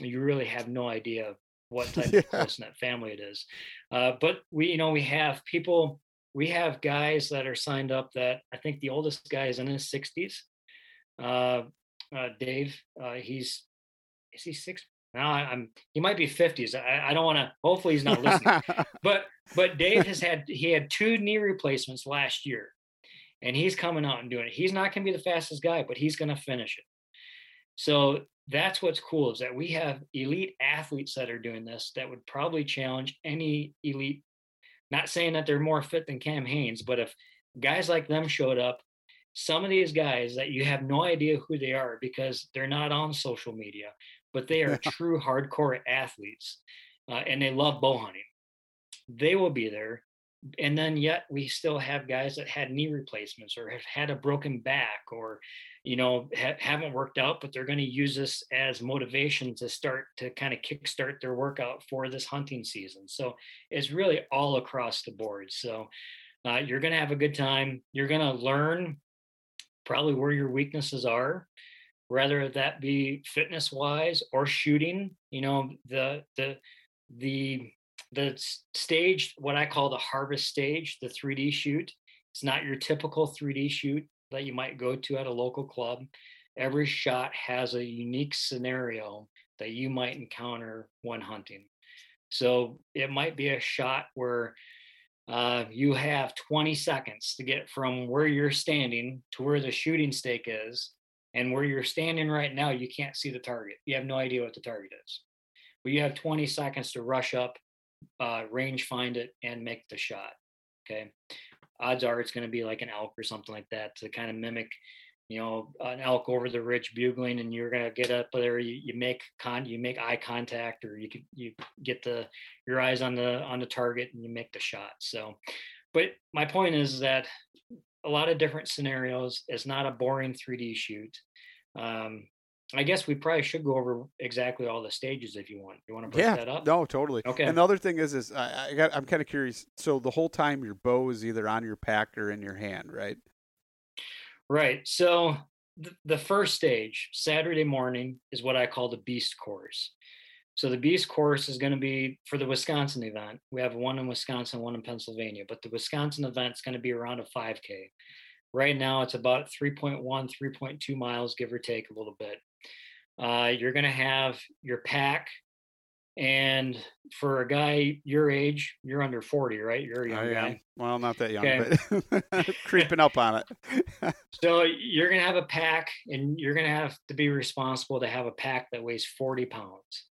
You really have no idea what type yeah. of close-knit family it is. Uh, but we, you know, we have people, we have guys that are signed up that I think the oldest guy is in his sixties. Uh, uh, Dave, uh, he's, is he six? No, I'm, he might be fifties. I, I don't want to, hopefully he's not listening, but, but Dave has had, he had two knee replacements last year, and he's coming out and doing it. He's not going to be the fastest guy, but he's going to finish it. So that's what's cool, is that we have elite athletes that are doing this that would probably challenge any elite. Not saying that they're more fit than Cam Hanes, but if guys like them showed up, some of these guys that you have no idea who they are because they're not on social media, but they are yeah. true hardcore athletes, uh, and they love bow hunting. They will be there. And then yet we still have guys that had knee replacements or have had a broken back, or, you know, ha- haven't worked out, but they're going to use this as motivation to start to kind of kickstart their workout for this hunting season. So it's really all across the board. So uh, you're going to have a good time. You're going to learn probably where your weaknesses are, whether that be fitness wise or shooting. You know, the, the, the, the stage, what I call the harvest stage, the three D shoot. It's not your typical three D shoot that you might go to at a local club. Every shot has a unique scenario that you might encounter when hunting. So it might be a shot where uh, you have twenty seconds to get from where you're standing to where the shooting stake is, and where you're standing right now, you can't see the target. You have no idea what the target is, but you have twenty seconds to rush up, uh range find it, and make the shot. Okay, odds are it's going to be like an elk or something like that, to kind of mimic, you know, an elk over the ridge bugling, and you're going to get up there, you, you make con you make eye contact, or you could you get the your eyes on the on the target and you make the shot. So, but my point is that a lot of different scenarios. It's not a boring three D shoot. um I guess we probably should go over exactly all the stages if you want. You want to break yeah, that up? No, totally. Okay. And the other thing is, is I, I got, I'm kind of curious. So the whole time your bow is either on your pack or in your hand, right? Right. So th- the first stage, Saturday morning, is what I call the Beast Course. So the Beast Course is going to be for the Wisconsin event. We have one in Wisconsin, one in Pennsylvania, but the Wisconsin event is going to be around a five K. Right now, it's about three point one, three point two miles, give or take a little bit. Uh, you're going to have your pack, and for a guy your age, you're under forty, right? You're a young I guy. Am. Well, not that young, okay. But creeping up on it. So you're going to have a pack, and you're going to have to be responsible to have a pack that weighs forty pounds.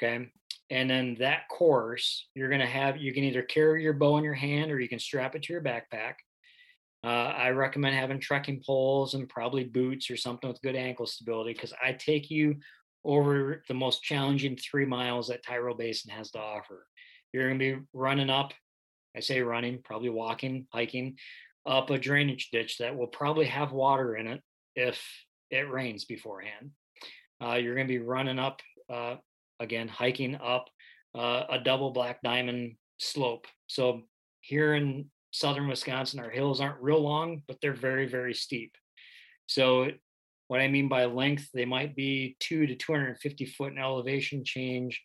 Okay. And then that course, you're going to have, you can either carry your bow in your hand, or you can strap it to your backpack. Uh, I recommend having trekking poles and probably boots or something with good ankle stability, because I take you over the most challenging three miles that Tyrol Basin has to offer. You're going to be running up, I say running, probably walking, hiking, up a drainage ditch that will probably have water in it if it rains beforehand. Uh, you're going to be running up, uh, again, hiking up uh, a double black diamond slope. So here in Southern Wisconsin, our hills aren't real long, but they're very, very steep. So what I mean by length, they might be two to two hundred fifty foot in elevation change,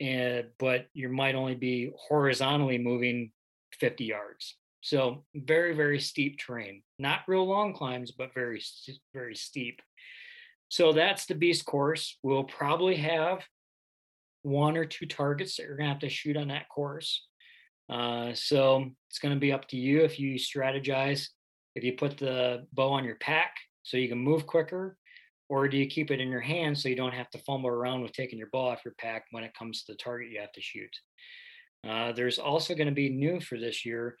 and but you might only be horizontally moving fifty yards. So very, very steep terrain. Not real long climbs, but very, very steep. So that's the Beast Course. We'll probably have one or two targets that you're going to have to shoot on that course. Uh, so it's going to be up to you if you strategize, if you put the bow on your pack so you can move quicker, or do you keep it in your hand so you don't have to fumble around with taking your bow off your pack when it comes to the target you have to shoot. Uh, there's also going to be new for this year,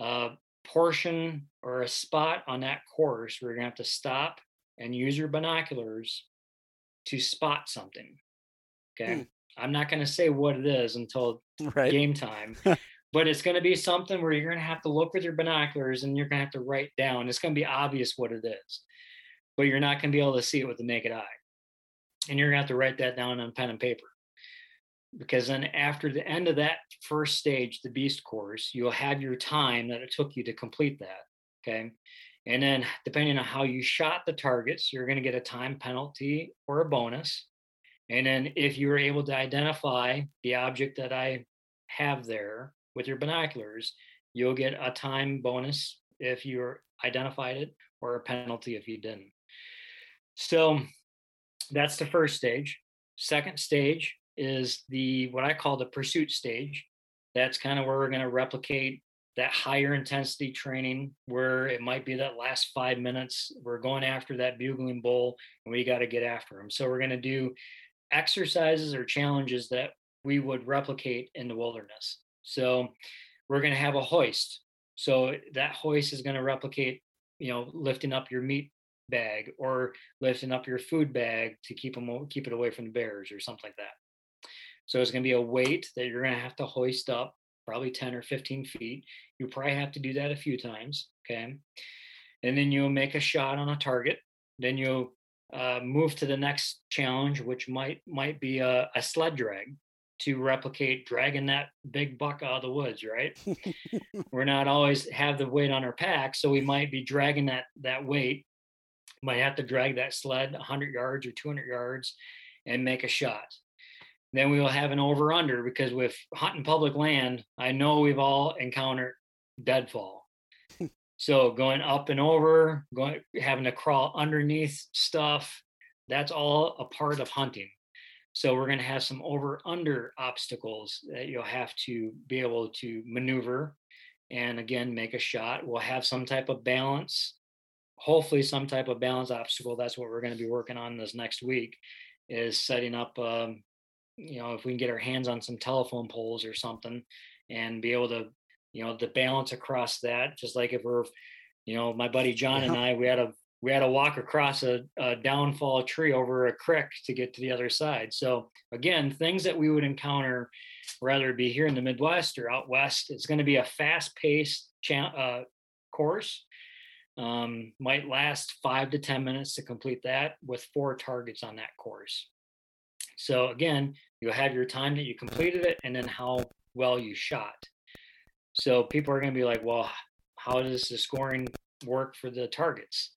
uh, portion or a spot on that course where you're going to have to stop and use your binoculars to spot something. Okay. Mm. I'm not going to say what it is until right. game time, but it's going to be something where you're going to have to look with your binoculars and you're going to have to write down. It's going to be obvious what it is, but you're not going to be able to see it with the naked eye. And you're going to have to write that down on pen and paper. Because then after the end of that first stage, the beast course, you'll have your time that it took you to complete that. Okay. And then depending on how you shot the targets, you're going to get a time penalty or a bonus. And then if you were able to identify the object that I have there with your binoculars, you'll get a time bonus if you identified it or a penalty if you didn't. So that's the first stage. Second stage is the what I call the pursuit stage. That's kind of where we're going to replicate that higher intensity training where it might be that last five minutes. We're going after that bugling bull and we got to get after him. So we're going to do exercises or challenges that we would replicate in the wilderness. So we're going to have a hoist. So that hoist is going to replicate, you know, lifting up your meat bag or lifting up your food bag to keep them, keep it away from the bears or something like that. So it's going to be a weight that you're going to have to hoist up, probably ten or fifteen feet. You probably have to do that a few times. Okay. And then you'll make a shot on a target. Then you'll uh, move to the next challenge, which might, might be a, a sled drag to replicate dragging that big buck out of the woods, right? We're not always have the weight on our pack. So we might be dragging that, that weight, might have to drag that sled one hundred yards or two hundred yards and make a shot. Then we will have an over under, because with hunting public land, I know we've all encountered deadfall. So going up and over, going, having to crawl underneath stuff, that's all a part of hunting. So we're going to have some over under obstacles that you'll have to be able to maneuver. And again, make a shot. We'll have some type of balance, hopefully some type of balance obstacle. That's what we're going to be working on this next week, is setting up, um, you know, if we can get our hands on some telephone poles or something and be able to, you know, the balance across that, just like if we're, you know, my buddy John and I, we had a, we had to walk across a, a downfall tree over a creek to get to the other side. So again, things that we would encounter, rather be here in the Midwest or out West, it's going to be a fast paced cha- uh, course. Um, might last five to ten minutes to complete that with four targets on that course. So again, you'll have your time that you completed it and then how well you shot. So people are going to be like, well, how does the scoring work for the targets?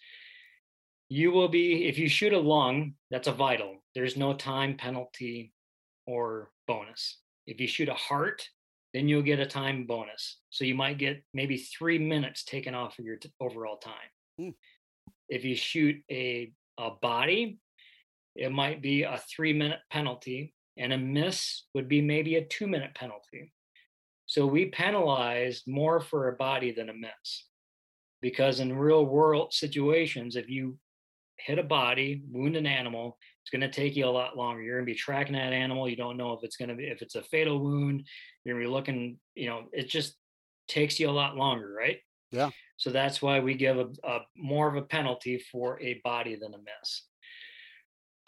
You will be, if you shoot a lung, that's a vital. There's no time penalty or bonus. If you shoot a heart, then you'll get a time bonus. So you might get maybe three minutes taken off of your t- overall time. Mm. If you shoot a, a body, it might be a three-minute penalty, and a miss would be maybe a two-minute penalty. So we penalized more for a body than a miss, because in real-world situations, if you hit a body, wound an animal, it's going to take you a lot longer. You're going to be tracking that animal. You don't know if it's going to be if it's a fatal wound. You're going to be looking. You know, it just takes you a lot longer, right? Yeah. So that's why we give a, a more of a penalty for a body than a miss.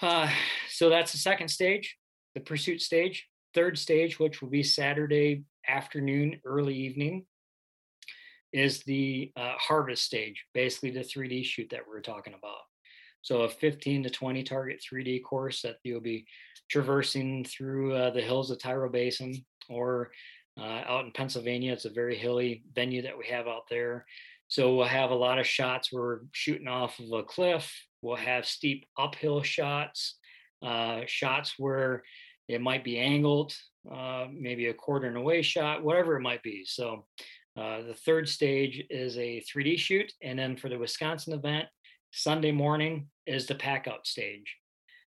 Uh, so that's the second stage, the pursuit stage. Third stage, which will be Saturday afternoon, early evening, is the uh, harvest stage, basically the three D shoot that we're talking about. So a fifteen to twenty target three D course that you'll be traversing through uh, the hills of Tyrol Basin or uh, out in Pennsylvania. It's a very hilly venue that we have out there. So we'll have a lot of shots where we're shooting off of a cliff. We'll have steep uphill shots, uh, shots where it might be angled, uh, maybe a quarter and away shot, whatever it might be. So uh, the third stage is a three D shoot. And then for the Wisconsin event, Sunday morning is the pack out stage.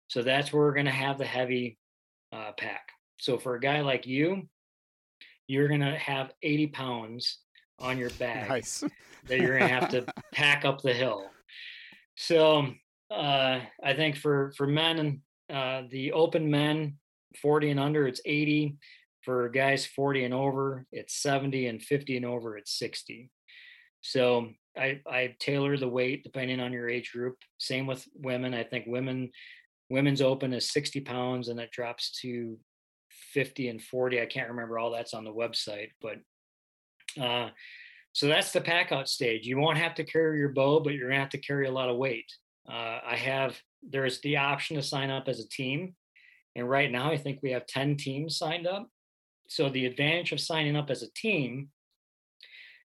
So that's where we're going to have the heavy uh, pack. So for a guy like you, you're going to have eighty pounds on your bag. Nice. That you're going to have to pack up the hill. So uh, I think for, for men, and uh, the open men, forty and under, it's eighty. For guys forty and over, it's seventy, and fifty and over, it's sixty. So I, I tailor the weight depending on your age group. Same with women. I think women, women's open is sixty pounds and it drops to fifty and forty. I can't remember all that's on the website, but uh, so that's the pack out stage. You won't have to carry your bow, but you're gonna have to carry a lot of weight. Uh, I have, there's the option to sign up as a team. And right now I think we have ten teams signed up. So the advantage of signing up as a team,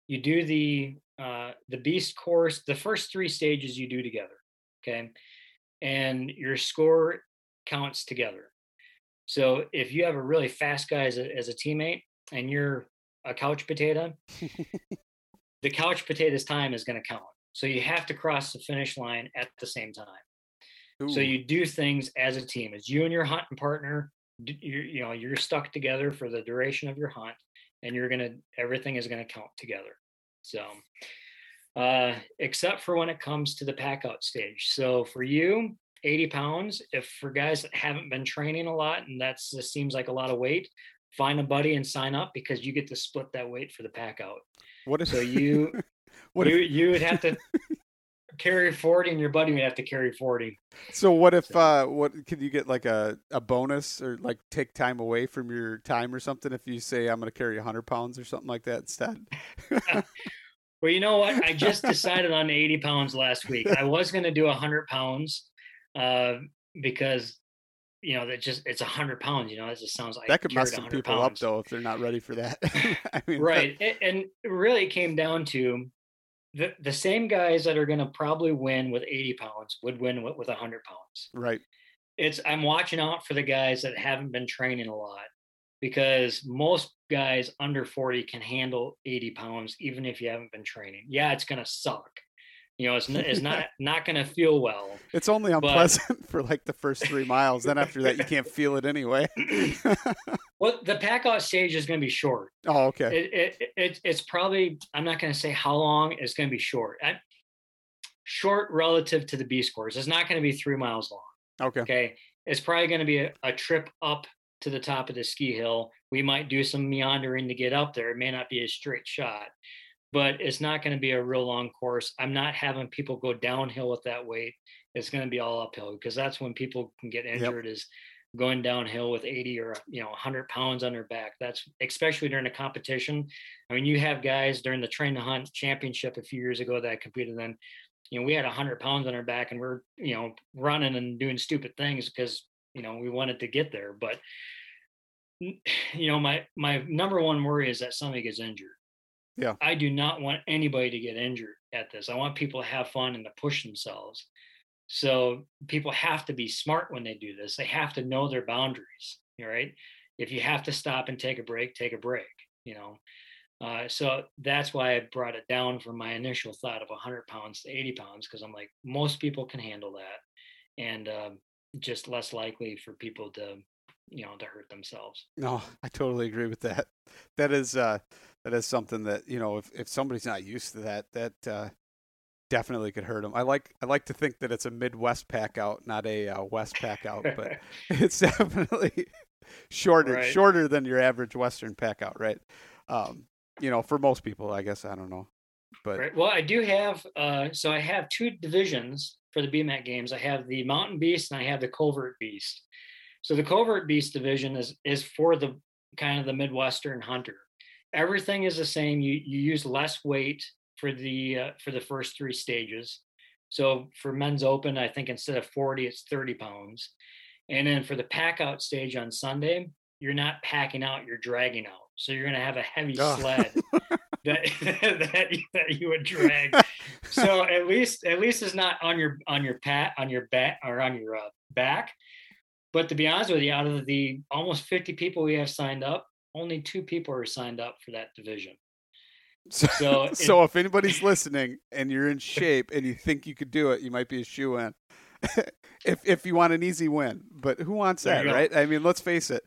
you do the, uh, the beast course, the first three stages you do together. Okay. And your score counts together. So if you have a really fast guy as a, as a teammate and you're a couch potato, the couch potato's time is going to count. So you have to cross the finish line at the same time. Ooh. So you do things as a team. It's you and your hunting partner. You're, you know, you're stuck together for the duration of your hunt, and you're going to, everything is going to count together. So, uh, except for when it comes to the pack out stage. So for you, eighty pounds, if for guys that haven't been training a lot, and that's, this seems like a lot of weight, find a buddy and sign up because you get to split that weight for the pack out. What if so you, what you, if... you would have to carry forty and your buddy would have to carry forty. So what if, so. uh, what could you get like a, a bonus or like take time away from your time or something? If you say, I'm going to carry a hundred pounds or something like that instead. Well, you know what? I just decided on eighty pounds last week. I was going to do a hundred pounds, uh, because you know, that just, it's a hundred pounds, you know, it just sounds like that could mess some people pounds. Up though, if they're not ready for that. I mean, right. That... And it really came down to, The, the same guys that are going to probably win with eighty pounds would win with, with one hundred pounds. Right. It's I'm watching out for the guys that haven't been training a lot because most guys under forty can handle eighty pounds even if you haven't been training. Yeah, it's going to suck. You know, it's not, it's not, not going to feel well. It's only unpleasant but... for like the first three miles. Then after that, you can't feel it anyway. Well, the pack out stage is going to be short. Oh, okay. It, it, it, it's probably, I'm not going to say how long, it's going to be short. I, short relative to the beast course. It's not going to be three miles long. Okay. Okay. It's probably going to be a, a trip up to the top of the ski hill. We might do some meandering to get up there. It may not be a straight shot, but it's not going to be a real long course. I'm not having people go downhill with that weight. It's going to be all uphill because that's when people can get injured. Yep. Is going downhill with eighty or, you know, one hundred pounds on their back. That's especially during a competition. I mean, you have guys during the Train to Hunt championship a few years ago that I competed in, you know, we had one hundred pounds on our back and we're, you know, running and doing stupid things because, you know, we wanted to get there. But, you know, my my number one worry is that somebody gets injured. Yeah, I do not want anybody to get injured at this. I want people to have fun and to push themselves. So people have to be smart when they do this. They have to know their boundaries, right? If you have to stop and take a break, take a break, you know? Uh, so that's why I brought it down from my initial thought of one hundred pounds to eighty pounds, because I'm like, most people can handle that. And uh, just less likely for people to, you know, to hurt themselves. No, I totally agree with that. That is uh, that is something that, you know, if, if somebody's not used to that, that, uh, definitely could hurt them. I like I like to think that it's a Midwest pack out, not a uh, West pack out, but it's definitely shorter, right. shorter than your average Western pack out, right? Um, you know, for most people, I guess, I don't know. But right. Well, I do have, uh, so I have two divisions for the B MAC Games. I have the Mountain Beast and I have the Covert Beast. So the Covert Beast division is is for the kind of the Midwestern hunter. Everything is the same. You you use less weight for the uh, for the first three stages. So for men's open, I think instead of forty, it's thirty pounds. And then for the pack out stage on Sunday, you're not packing out, you're dragging out. So you're going to have a heavy oh. sled that, that that you would drag. So at least at least it's not on your on your pat on your back or on your uh, back. But to be honest with you, out of the almost fifty people we have signed up, only two people are signed up for that division. So, so, it, so if anybody's listening and you're in shape and you think you could do it, you might be a shoe-in if if you want an easy win. But who wants that, right? I mean, let's face it.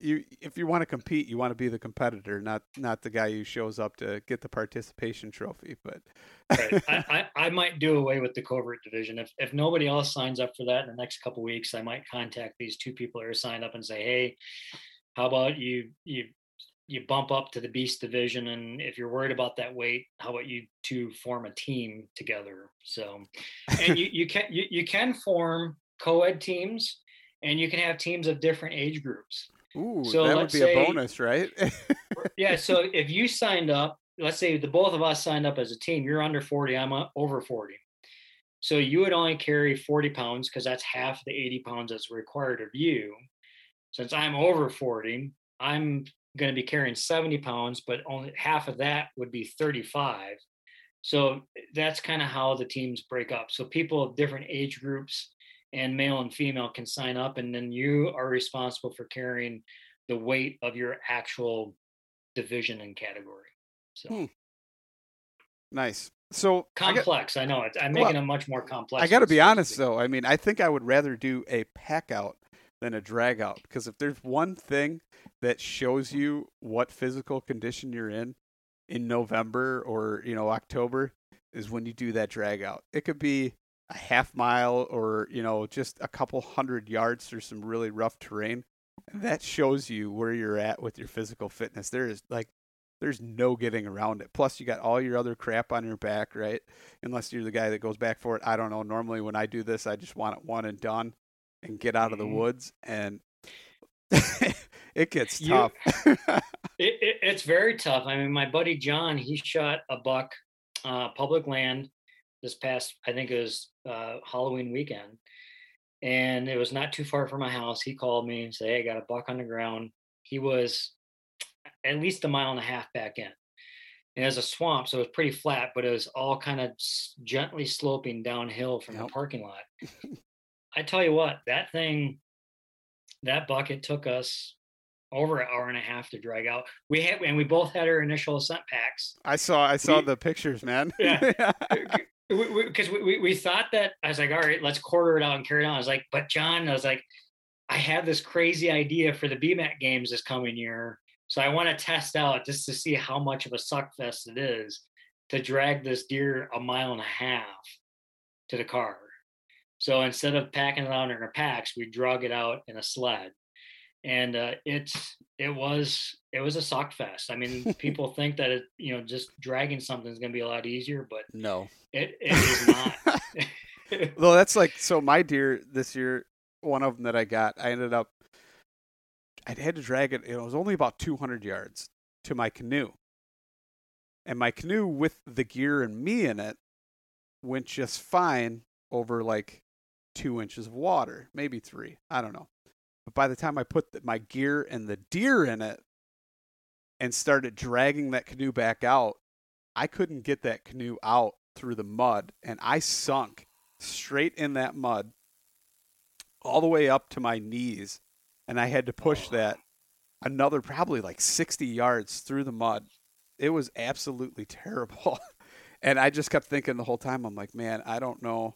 You if you want to compete, you want to be the competitor, not not the guy who shows up to get the participation trophy. But right. I, I, I might do away with the covert division. If if nobody else signs up for that in the next couple of weeks, I might contact these two people who are signed up and say, hey, how about you you you bump up to the Beast division. And if you're worried about that weight, how about you two form a team together? So, and you, you can, you, you can form co-ed teams, and you can have teams of different age groups. Ooh, so that would be say, a bonus, right? Yeah. So if you signed up, let's say the both of us signed up as a team, you're under forty, I'm over forty. So you would only carry forty pounds because that's half the eighty pounds that's required of you. Since I'm over forty, I'm going to be carrying seventy pounds, but only half of that would be thirty-five. So that's kind of how the teams break up. So people of different age groups and male and female can sign up, and then you are responsible for carrying the weight of your actual division and category. So hmm. Nice. So complex. I, got, I know it. I'm well, making it much more complex. I got to be honest though. I mean, I think I would rather do a pack out than a drag out, because if there's one thing that shows you what physical condition you're in in November or, you know, October, is when you do that drag out. It could be a half mile or, you know, just a couple hundred yards through some really rough terrain. And that shows you where you're at with your physical fitness. There is like, there's no getting around it. Plus, you got all your other crap on your back, right? Unless you're the guy that goes back for it. I don't know. Normally, when I do this, I just want it one and done and get out of the woods. And it gets tough. You, it, it, it's very tough. I mean, my buddy John, he shot a buck uh, public land this past, I think it was uh, Halloween weekend. And it was not too far from my house. He called me and said, hey, I got a buck on the ground. He was at least a mile and a half back in. And it was a swamp, so it was pretty flat, but it was all kind of gently sloping downhill from yep. the parking lot. I tell you what, that thing, that bucket took us over an hour and a half to drag out. We had, and we both had our Initial Ascent packs. I saw, I saw we, the pictures, man. Yeah. Because we, we, we, we thought that, I was like, all right, let's quarter it out and carry it on. I was like, but John, I was like, I have this crazy idea for the B MAC Games this coming year. So I want to test out just to see how much of a suck fest it is to drag this deer a mile and a half to the car. So instead of packing it out in our packs, we drug it out in a sled. And uh, it's it was it was a suck fest. I mean, people think that it, you know, just dragging something is going to be a lot easier, but no, it, it is not. Well, that's like, so my deer this year, one of them that I got, I ended up, I had to drag it. It was only about two hundred yards to my canoe. And my canoe with the gear and me in it went just fine over like two inches of water, maybe three. I don't know. But by the time I put the, my gear and the deer in it and started dragging that canoe back out, I couldn't get that canoe out through the mud. And I sunk straight in that mud all the way up to my knees. And I had to push that another probably like sixty yards through the mud. It was absolutely terrible. And I just kept thinking the whole time, I'm like, man, I don't know.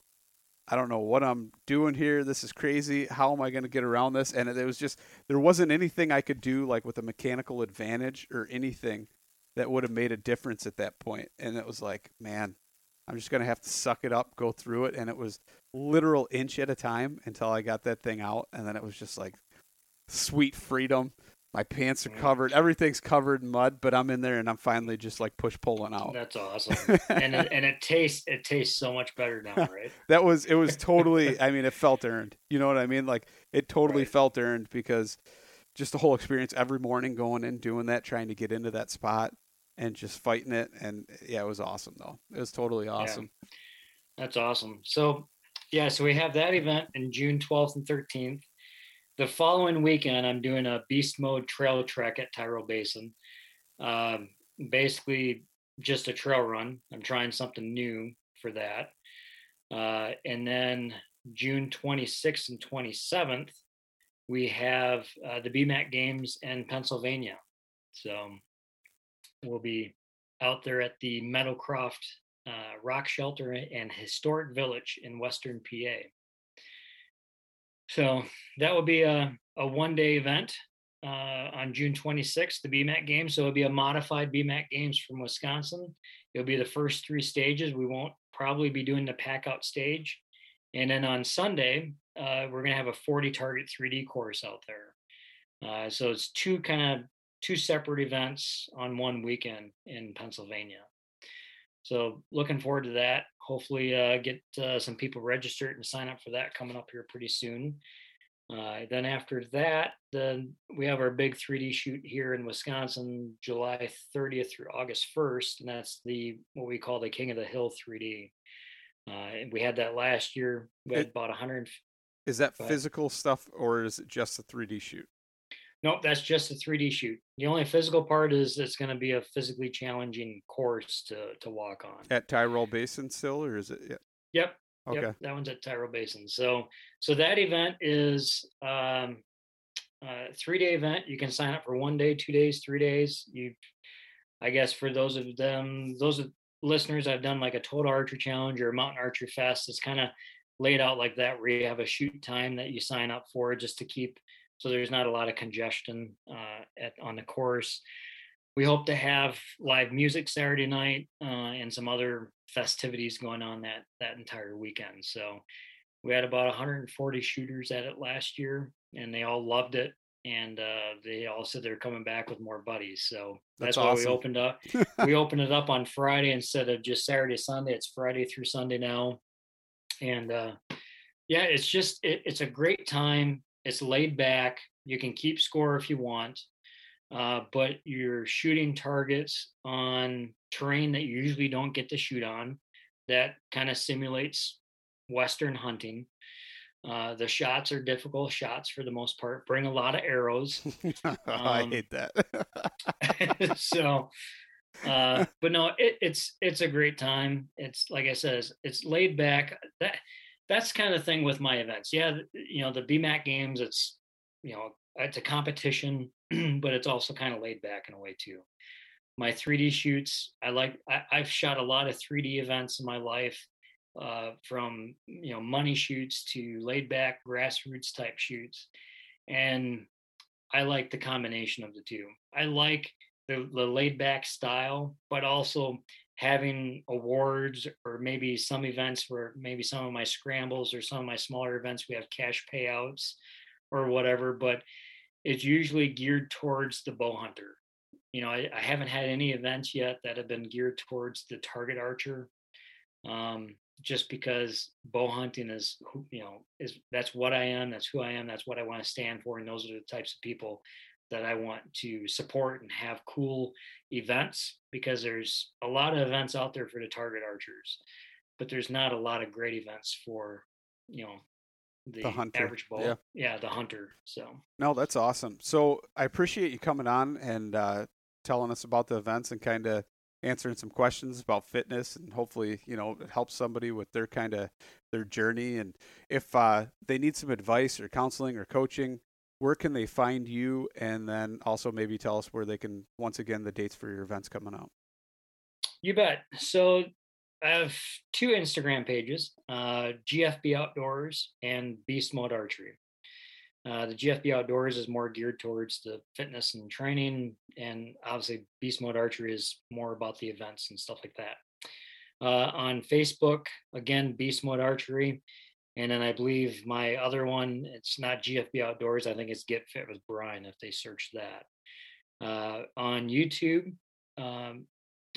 I don't know what I'm doing here. This is crazy. How am I going to get around this? And it was just, there wasn't anything I could do like with a mechanical advantage or anything that would have made a difference at that point. And it was like, man, I'm just going to have to suck it up, go through it. And it was literal inch at a time until I got that thing out. And then it was just like, sweet freedom. My pants are covered. Everything's covered in mud, but I'm in there and I'm finally just like push pulling out. That's awesome. And it, and it tastes, it tastes so much better now, right? That was, it was totally, I mean, it felt earned. You know what I mean? Like it totally right. felt earned, because just the whole experience every morning going in, doing that, trying to get into that spot and just fighting it. And yeah, it was awesome though. It was totally awesome. Yeah. That's awesome. So yeah, so we have that event in June twelfth and thirteenth. The following weekend, I'm doing a Beast Mode trail trek at Tyrol Basin. Um, basically, just a trail run. I'm trying something new for that. Uh, and then June twenty-sixth and twenty-seventh, we have uh, the B MAC Games in Pennsylvania. So we'll be out there at the Meadowcroft uh, Rock Shelter and Historic Village in Western P A. So that will be a, a one-day event uh, on June twenty-sixth, the B MAC Games. So it'll be a modified B MAC Games from Wisconsin. It'll be the first three stages. We won't probably be doing the pack-out stage. And then on Sunday, uh, we're going to have a forty-target three D course out there. Uh, so it's two kind of two separate events on one weekend in Pennsylvania. So looking forward to that. Hopefully uh, get uh, some people registered and sign up for that coming up here pretty soon. Uh, then after that, then we have our big three D shoot here in Wisconsin, July thirtieth through August first. And that's the, what we call the King of the Hill three D. Uh, we had that last year. We had it, about one hundred. Is that but, physical stuff, or is it just a three D shoot? Nope, that's just a three D shoot. The only physical part is it's going to be a physically challenging course to, to walk on. At Tyrol Basin still, or is it? Yeah. Yep. Okay. Yep, that one's at Tyrol Basin. So, so that event is um, a three-day event. You can sign up for one day, two days, three days. You, I guess, for those of them, those of listeners, I've done like a total archery challenge or a mountain archery fest. It's kind of laid out like that, where you have a shoot time that you sign up for, just to keep. So there's not a lot of congestion uh, at, on the course. We hope to have live music Saturday night uh, and some other festivities going on that, that entire weekend. So we had about one hundred forty shooters at it last year, and they all loved it. And uh, they all said they're coming back with more buddies. So that's, that's why awesome. we opened up. We opened it up on Friday instead of just Saturday, Sunday. It's Friday through Sunday now. And uh, yeah, it's just, it, it's a great time. It's laid back. You can keep score if you want, uh, but you're shooting targets on terrain that you usually don't get to shoot on. That kind of simulates Western hunting. Uh, the shots are difficult shots for the most part. Bring a lot of arrows. um, I hate that. so, uh, but no, it, it's it's a great time. It's like I said, it's, it's laid back. That. That's kind of the thing with my events. Yeah, you know, the B MAC Games, it's, you know, it's a competition, but it's also kind of laid back in a way too. My three D shoots, I like, I, I've shot a lot of three D events in my life, uh, from, you know, money shoots to laid back grassroots type shoots. And I like the combination of the two. I like the, the laid back style, but also having awards, or maybe some events where maybe some of my scrambles or some of my smaller events, we have cash payouts or whatever, but it's usually geared towards the bow hunter. You know, I, I haven't had any events yet that have been geared towards the target archer, um, just because bow hunting is, you know, is that's what I am. That's who I am. That's what I want to stand for. And those are the types of people that I want to support and have cool events, because there's a lot of events out there for the target archers, but there's not a lot of great events for, you know, the, the hunter. average bow. Yeah. yeah, the hunter. So no, that's awesome. So I appreciate you coming on and uh, telling us about the events and kind of answering some questions about fitness, and hopefully, you know, it helps somebody with their kind of their journey. And if uh, they need some advice or counseling or coaching, where can they find you? And then also maybe tell us where they can, once again, the dates for your events coming out. You bet. So I have two Instagram pages, uh, G F B Outdoors and Beast Mode Archery. Uh, the G F B Outdoors is more geared towards the fitness and training, and obviously Beast Mode Archery is more about the events and stuff like that. Uh, on Facebook, again, Beast Mode Archery. And then I believe my other one, it's not G F B Outdoors. I think it's Get Fit with Brian, if they search that. Uh, on YouTube, um,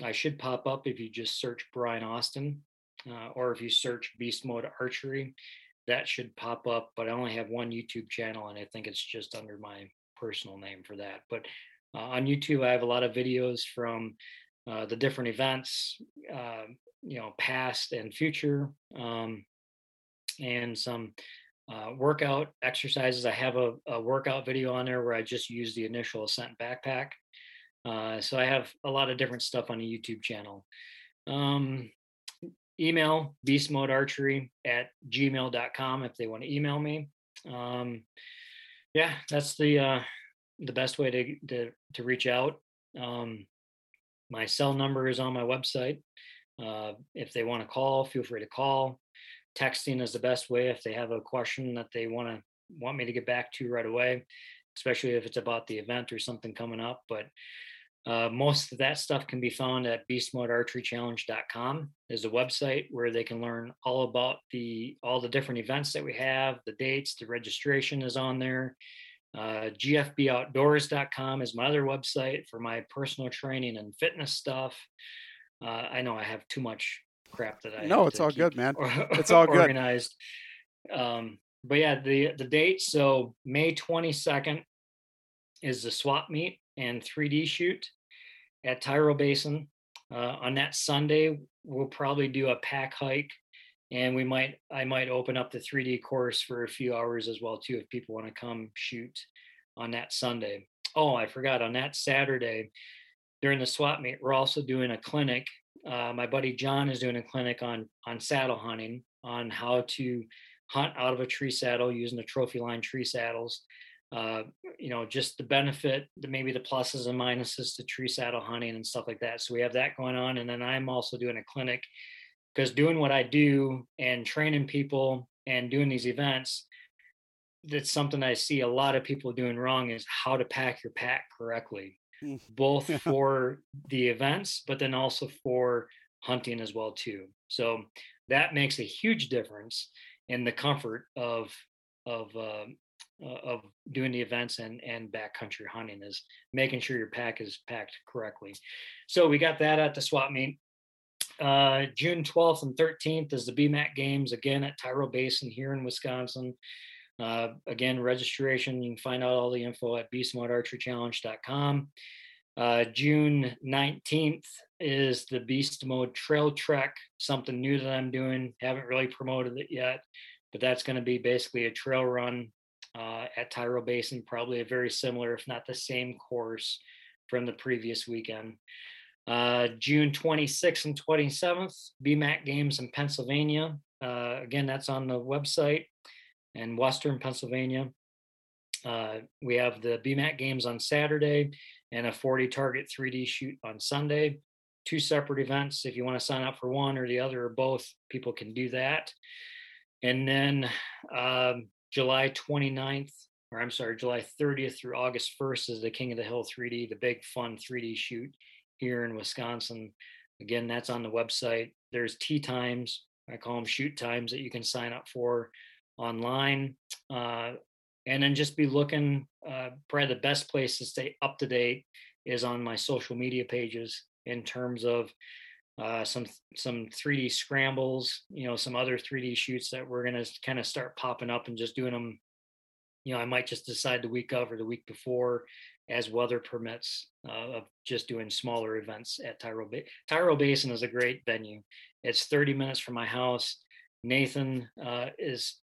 I should pop up if you just search Brian Austin, uh, or if you search Beast Mode Archery, that should pop up. But I only have one YouTube channel, and I think it's just under my personal name for that. But uh, on YouTube, I have a lot of videos from uh, the different events, uh, you know, past and future. Um, and some uh, workout exercises. I have a, a workout video on there where I just use the Initial Ascent backpack. Uh, so I have a lot of different stuff on a YouTube channel. Um, email beastmodearchery at gmail dot com if they want to email me. Um, yeah, that's the uh, the best way to, to, to reach out. Um, my cell number is on my website. Uh, if they want to call, feel free to call. Texting is the best way if they have a question that they want to want me to get back to right away, especially if it's about the event or something coming up. But uh, most of that stuff can be found at beast mode archery challenge dot com is a website where they can learn all about the all the different events that we have, the dates, the registration is on there. Uh, G F B outdoors dot com is my other website for my personal training and fitness stuff. Uh, I know I have too much crap that I no, it's all good, man. Or, it's all good organized. Um, but yeah, the the date. So May twenty-second is the swap meet and three D shoot at Tyrol Basin. Uh, on that Sunday, we'll probably do a pack hike, and we might I might open up the three D course for a few hours as well too if people want to come shoot on that Sunday. Oh, I forgot, on that Saturday during the swap meet, we're also doing a clinic. Uh, my buddy John is doing a clinic on on saddle hunting, on how to hunt out of a tree saddle using the Trophy Line tree saddles. Uh, you know, just the benefit, the, maybe the pluses and minuses to tree saddle hunting and stuff like that. So we have that going on. And then I'm also doing a clinic, because doing what I do and training people and doing these events, that's something I see a lot of people doing wrong, is how to pack your pack correctly, both for the events, but then also for hunting as well too. So that makes a huge difference in the comfort of, of, um, Uh, of doing the events and and backcountry hunting, is making sure your pack is packed correctly. So we got that at the swap meet. Uh, June twelfth and thirteenth is the B M A C Games, again at Tyrol Basin here in Wisconsin. Uh, again, registration, you can find out all the info at beast mode archery challenge dot com. Uh, June nineteenth is the Beast Mode Trail Trek, something new that I'm doing. Haven't really promoted it yet, but that's going to be basically a trail run Uh, at Tyrol Basin, probably a very similar, if not the same course from the previous weekend. Uh, June twenty-sixth and twenty-seventh, B M A C Games in Pennsylvania. Uh, again, that's on the website, in Western Pennsylvania. Uh, we have the B M A C Games on Saturday and a forty target three D shoot on Sunday. Two separate events. If you want to sign up for one or the other or both, people can do that. And then, um, July twenty-ninth, or I'm sorry, July thirtieth through August first is the King of the Hill three D, the big fun three D shoot here in Wisconsin. Again, that's on the website. There's tee times, I call them shoot times, that you can sign up for online. Uh, and then just be looking, uh, probably the best place to stay up to date is on my social media pages in terms of Uh, some some three D scrambles, you know, some other three D shoots that we're going to kind of start popping up and just doing them. You know, I might just decide the week of or the week before, as weather permits, uh, of just doing smaller events at Tyrol Basin. Tyrol Basin is a great venue. It's thirty minutes from my house. Nathan uh, is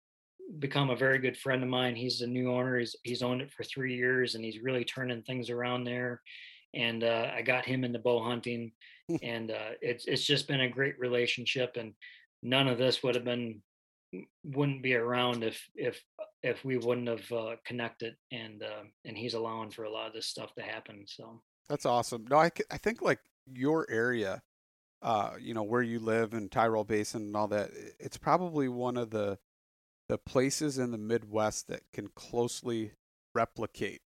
become a very good friend of mine. He's the new owner. He's, he's owned it for three years, and he's really turning things around there. And uh, I got him into bow hunting, and uh, it's it's just been a great relationship. And none of this would have been wouldn't be around if if if we wouldn't have uh, connected. And uh, and he's allowing for a lot of this stuff to happen. So that's awesome. No, I I think like your area, uh, you know, where you live in Tyrol Basin and all that, it's probably one of the the places in the Midwest that can closely replicate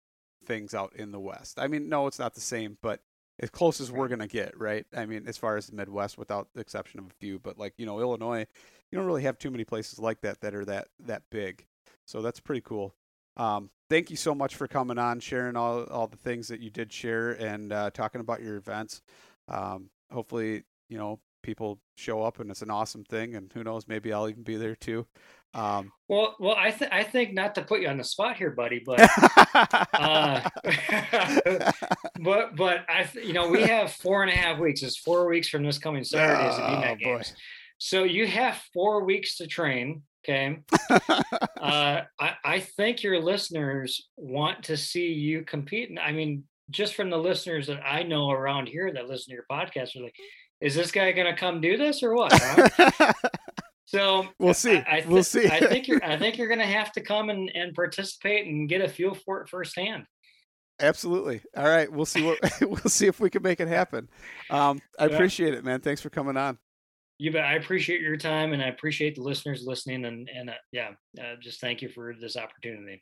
things out in the West. I mean, no, it's not the same, but as close as we're going to get, right? I mean, as far as the Midwest, without the exception of a few, but like, you know, Illinois, you don't really have too many places like that that are that that big. So that's pretty cool. Um, thank you so much for coming on, sharing all, all the things that you did share, and uh, talking about your events. Um, hopefully, you know, people show up and it's an awesome thing, and who knows, maybe I'll even be there too. Um, well, well, I think, I think not to put you on the spot here, buddy, but, uh, but, but I, th- you know, we have four and a half weeks. It's four weeks from this coming Saturday is the B M A C Games. So you have four weeks to train. Okay. uh, I, I think your listeners want to see you compete. I mean, just from the listeners that I know around here that listen to your podcast are like, is this guy going to come do this or what? Huh? So we'll see. I, I th- we'll see. I think you're. I think you're going to have to come and, and participate and get a feel for it firsthand. Absolutely. All right. We'll see. What, we'll see if we can make it happen. Um, I yeah. appreciate it, man. Thanks for coming on. You bet. I appreciate your time, and I appreciate the listeners listening. And and uh, yeah, uh, just thank you for this opportunity.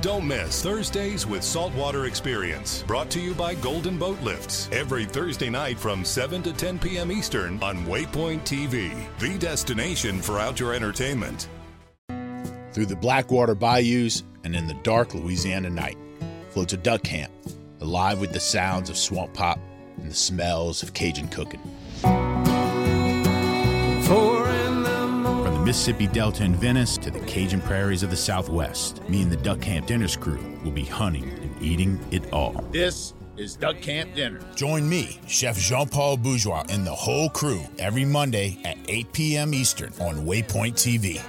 Don't miss Thursdays with Saltwater Experience, brought to you by Golden Boat Lifts, every Thursday night from seven to ten p.m. Eastern on Waypoint T V, the destination for outdoor entertainment. Through the Blackwater bayous and in the dark Louisiana night floats a duck camp, alive with the sounds of swamp pop and the smells of Cajun cooking. Mississippi Delta and Venice to the Cajun prairies of the Southwest. Me and the Duck Camp Dinner's crew will be hunting and eating it all. This is Duck Camp Dinner. Join me, Chef Jean-Paul Bourgeois, and the whole crew every Monday at eight p.m. Eastern on Waypoint T V.